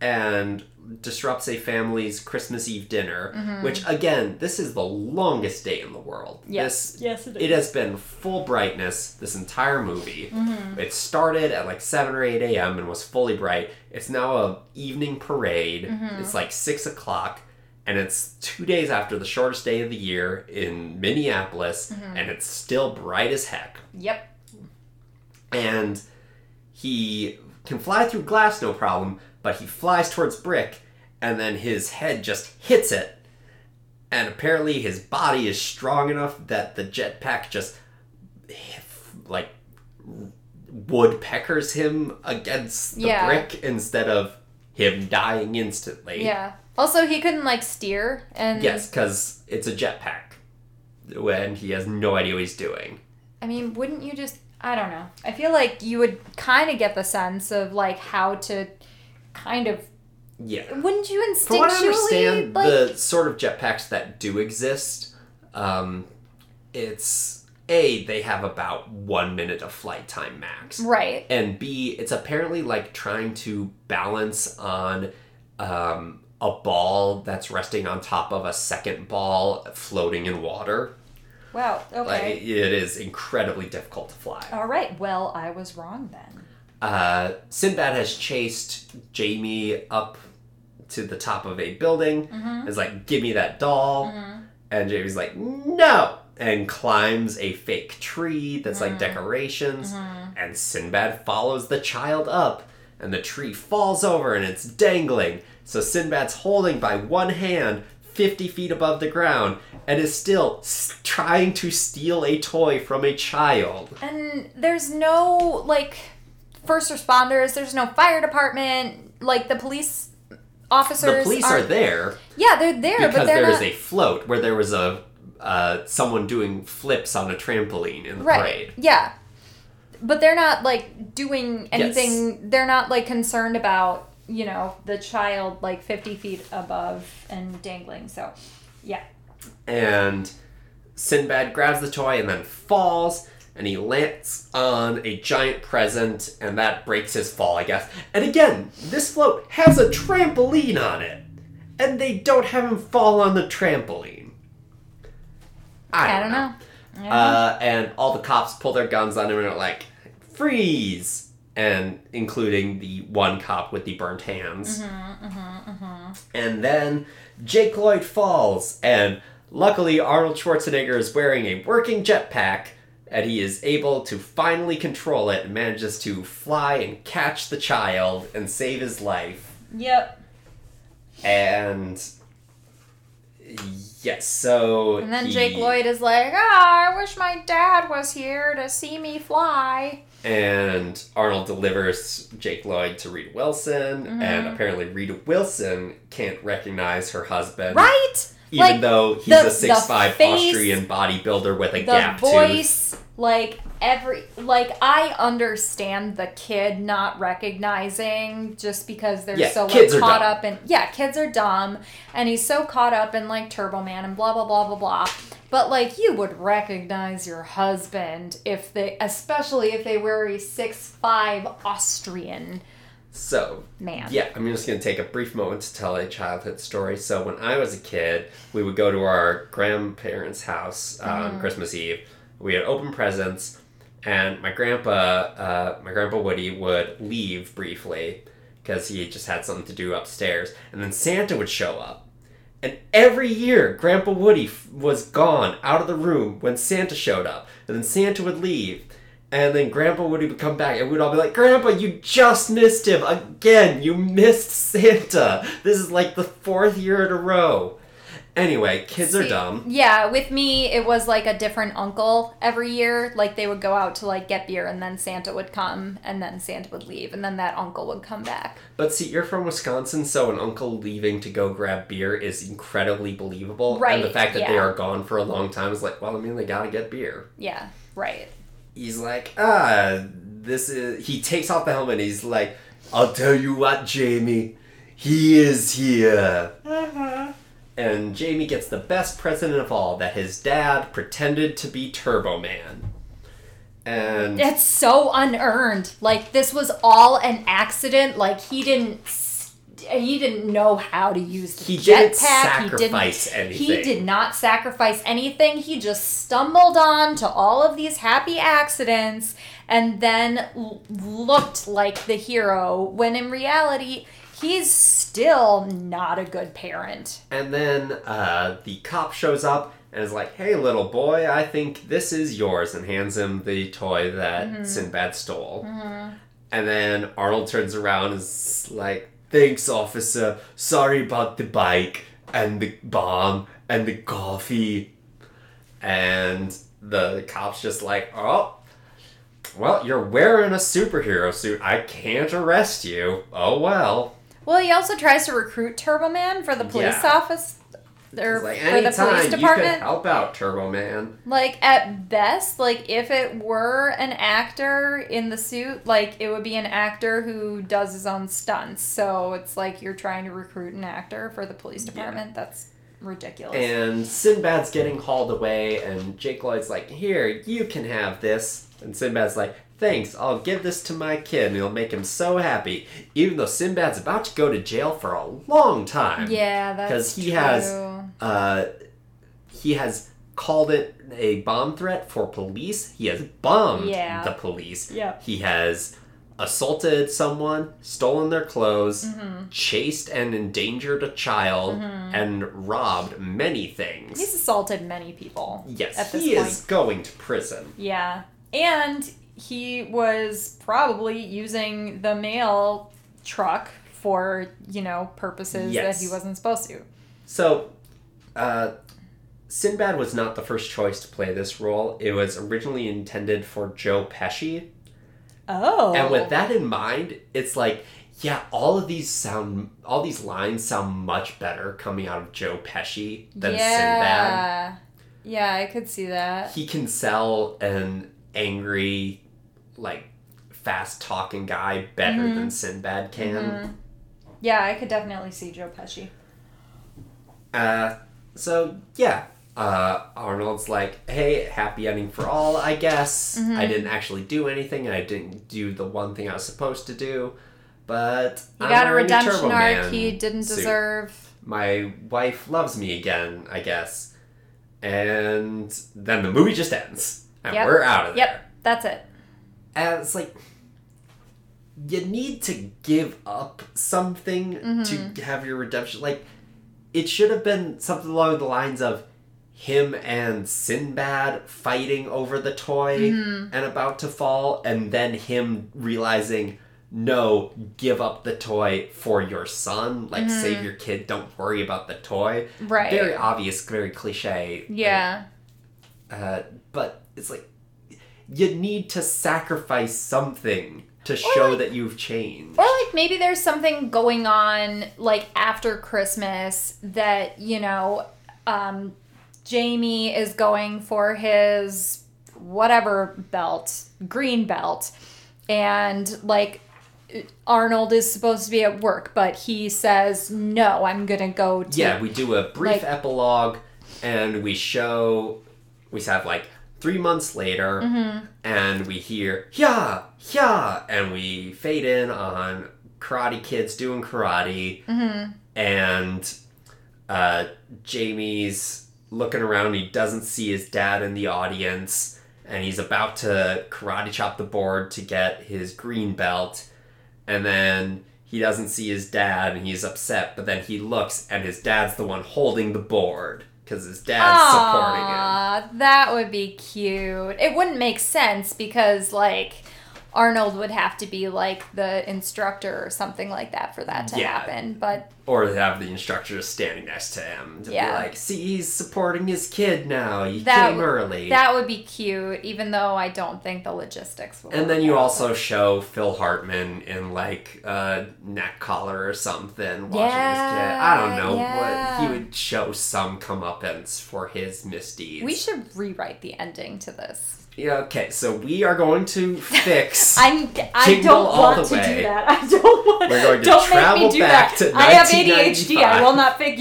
and disrupts a family's Christmas Eve dinner, which, again, this is the longest day in the world. Yes, it is. It has been full brightness this entire movie. It started at like 7 or 8 a.m. and was fully bright. It's now an evening parade. It's like 6 o'clock, and it's 2 days after the shortest day of the year in Minneapolis, and it's still bright as heck. And he can fly through glass, no problem, but he flies towards brick, and then his head just hits it. And apparently his body is strong enough that the jetpack just, like, woodpeckers him against the brick instead of him dying instantly. Also, he couldn't, like, steer, and... Yes, because it's a jetpack, and he has no idea what he's doing. I mean, wouldn't you just... I don't know. I feel like you would kind of get the sense of, like, how to... Kind of. Yeah. Wouldn't you instinctually... From what I understand, like... the sort of jetpacks that do exist, it's, A, they have about 1 minute of flight time max. Right. And B, it's apparently like trying to balance on a ball that's resting on top of a second ball floating in water. Wow, okay. Like, it is incredibly difficult to fly. All right, well, I was wrong then. Sinbad has chased Jamie up to the top of a building. Is like, give me that doll. And Jamie's like, no! And climbs a fake tree that's like decorations. And Sinbad follows the child up. And the tree falls over and it's dangling. So Sinbad's holding by one hand 50 feet above the ground and is still trying to steal a toy from a child. And there's no, like... First responders, there's no fire department, like the police officers. The police are there. Yeah, they're there, but they're not. Because there is a float where there was a someone doing flips on a trampoline in the parade. Yeah, but they're not like doing anything. Yes. They're not like concerned about, you know, the child like 50 feet above and dangling. So, yeah. And Sinbad grabs the toy and then falls, and he lands on a giant present, and that breaks his fall, I guess. And again, this float has a trampoline on it, and they don't have him fall on the trampoline. I don't know. And all the cops pull their guns on him and are like, freeze! And including the one cop with the burnt hands. Mm-hmm, mm-hmm, mm-hmm. And then Jake Lloyd falls, and luckily Arnold Schwarzenegger is wearing a working jetpack, and he is able to finally control it and manages to fly and catch the child and save his life. Yep. And yes, so and then Jake Lloyd is like, I wish my dad was here to see me fly. And Arnold delivers Jake Lloyd to Rita Wilson, mm-hmm. and apparently Rita Wilson can't recognize her husband. Right? Even though he's a 6'5" Austrian bodybuilder with a gap tooth. The voice, I understand the kid not recognizing just because they're so caught up in kids are dumb, and he's so caught up in like Turbo Man and blah blah blah blah blah. But like you would recognize your husband especially if they were a 6'5" Austrian. So, I'm just going to take a brief moment to tell a childhood story. So when I was a kid, we would go to our grandparents' house on Christmas Eve. We had open presents, and my grandpa Woody would leave briefly because he just had something to do upstairs. And then Santa would show up. And every year, Grandpa Woody was gone out of the room when Santa showed up. And then Santa would leave. And then Grandpa Woody would come back, and we'd all be like, Grandpa, you just missed him again. You missed Santa. This is like the fourth year in a row. Anyway, kids are dumb. Yeah, with me, it was like a different uncle every year. Like, they would go out to like get beer, and then Santa would come, and then Santa would leave, and then that uncle would come back. But see, you're from Wisconsin, so an uncle leaving to go grab beer is incredibly believable. Right, and the fact that they are gone for a long time is like, well, I mean, they gotta get beer. Yeah, right. He's like, he takes off the helmet and he's like, I'll tell you what, Jamie, he is here. Uh-huh. And Jamie gets the best present of all, that his dad pretended to be Turbo Man. And it's so unearned. Like, this was all an accident. Like, he didn't know how to use the jetpack. He did not sacrifice anything. He just stumbled on to all of these happy accidents and then looked like the hero when in reality he's still not a good parent. And then the cop shows up and is like, hey, little boy, I think this is yours, and hands him the toy that Sinbad stole. Mm-hmm. And then Arnold turns around and is like, thanks, officer. Sorry about the bike and the bomb and the coffee. And the cop's just like, oh, well, you're wearing a superhero suit. I can't arrest you. Oh, well. Well, he also tries to recruit Turbo Man for the police office. Or like, for the police department. You could help out, Turbo Man. Like, at best, like, if it were an actor in the suit, like, it would be an actor who does his own stunts. So it's like you're trying to recruit an actor for the police department. Yeah. That's ridiculous. And Sinbad's getting hauled away, and Jake Lloyd's like, here, you can have this. And Sinbad's like, thanks, I'll give this to my kid, and it'll make him so happy. Even though Sinbad's about to go to jail for a long time. Yeah, that's true. Because he has called it a bomb threat for police. He has bombed the police. Yeah. He has assaulted someone, stolen their clothes, chased and endangered a child, and robbed many things. He's assaulted many people. Yes, at this point. Is going to prison. Yeah, and he was probably using the mail truck for, you know, purposes that he wasn't supposed to. So, Sinbad was not the first choice to play this role. It was originally intended for Joe Pesci. Oh. And with that in mind, it's like, Yeah, all these lines sound much better coming out of Joe Pesci than Sinbad. Yeah, I could see that. He can sell an angry, like, fast-talking guy better than Sinbad can. Yeah, I could definitely see Joe Pesci. Arnold's like, hey, happy ending for all, I guess. I didn't actually do anything, and I didn't do the one thing I was supposed to do, but you got a redemption arc he didn't deserve. My wife loves me again, I guess. And then the movie just ends, and we're out of there. That's it. And it's like, you need to give up something to have your redemption. Like, it should have been something along the lines of him and Sinbad fighting over the toy and about to fall, and then him realizing, no, give up the toy for your son. Like, save your kid, don't worry about the toy. Right. Very obvious, very cliche. Yeah. But it's like, you need to sacrifice something to show that you've changed. Or, like, maybe there's something going on, like, after Christmas that, you know, Jamie is going for his whatever belt, green belt, and, like, Arnold is supposed to be at work, but he says, no, I'm gonna go to... Yeah, we do a brief epilogue, and we have, like, 3 months later, and we hear, yeah, yeah, and we fade in on karate kids doing karate, and Jamie's looking around, he doesn't see his dad in the audience, and he's about to karate chop the board to get his green belt, and then he doesn't see his dad, and he's upset, but then he looks, and his dad's the one holding the board. Because his dad's supporting him. Aww, that would be cute. It wouldn't make sense because, like, Arnold would have to be, like, the instructor or something like that for that to happen. But or have the instructor just standing next to him to be like, see, he's supporting his kid now. He came early. That would be cute, even though I don't think the logistics will. And then you also show Phil Hartman in, like, a neck collar or something watching his kid. I don't know what he would show some comeuppance for his misdeeds. We should rewrite the ending to this. Yeah, okay, so we are going to fix I don't want to do that. I don't want We're going to don't travel make me do back that. To I have ADHD.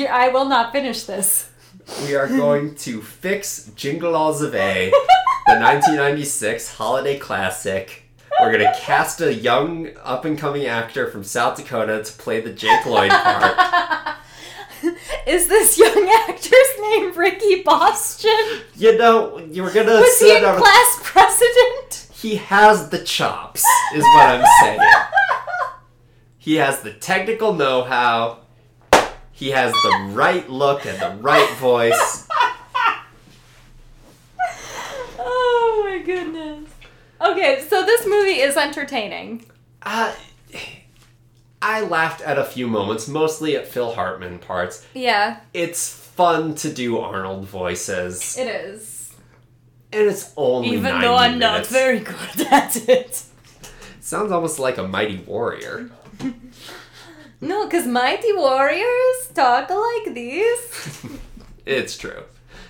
I will not finish this. We are going to fix Jingle Alls of A, the 1996 holiday classic. We're going to cast a young up-and-coming actor from South Dakota to play the Jake Lloyd part. Is this young actor's name Ricky Boston? You know, you were gonna Was he in class president? He has the chops, is what I'm saying. He has the technical know-how. He has the right look and the right voice. Oh my goodness. Okay, so this movie is entertaining. I laughed at a few moments, mostly at Phil Hartman parts. Yeah. It's fun to do Arnold voices. It is. And it's only 90 minutes. Even though I'm not very good at it. Sounds almost like a Mighty Warrior. No, because Mighty Warriors talk like this. It's true.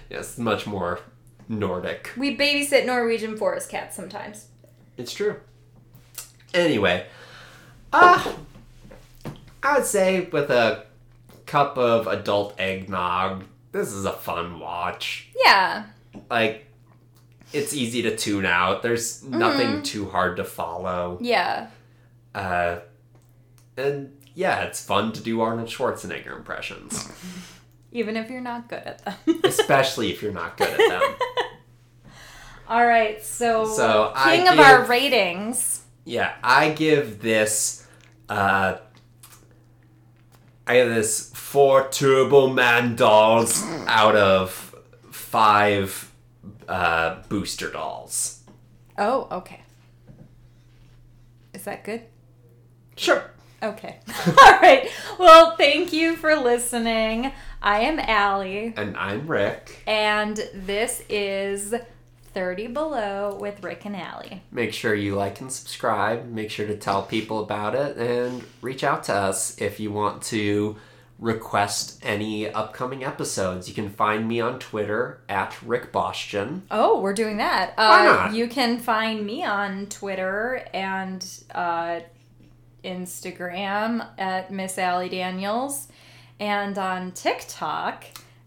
Yes, much more Nordic. We babysit Norwegian forest cats sometimes. It's true. Anyway. I would say with a cup of adult eggnog, this is a fun watch. Yeah. Like, it's easy to tune out. There's nothing too hard to follow. Yeah. And, yeah, it's fun to do Arnold Schwarzenegger impressions. Even if you're not good at them. Especially if you're not good at them. All right, so king of our ratings. Yeah, I give this... I have this 4 Turbo Man dolls out of 5 booster dolls. Oh, okay. Is that good? Sure. Okay. All right. Well, thank you for listening. I am Allie. And I'm Rick. And this is 30 Below with Rick and Allie. Make sure you like and subscribe. Make sure to tell people about it. And reach out to us if you want to request any upcoming episodes. You can find me on Twitter at Rick Bostian. Oh, we're doing that. Why not? You can find me on Twitter and Instagram at Miss Allie Daniels and on TikTok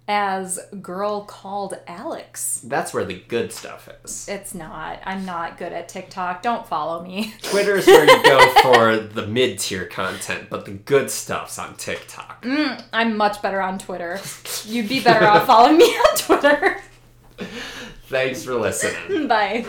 as Girl Called Alex. That's where the good stuff is. It's not. I'm not good at TikTok. Don't follow me. Twitter's where you go for the mid-tier content, but the good stuff's on TikTok. I'm much better on Twitter. You'd be better off following me on Twitter. Thanks for listening. Bye.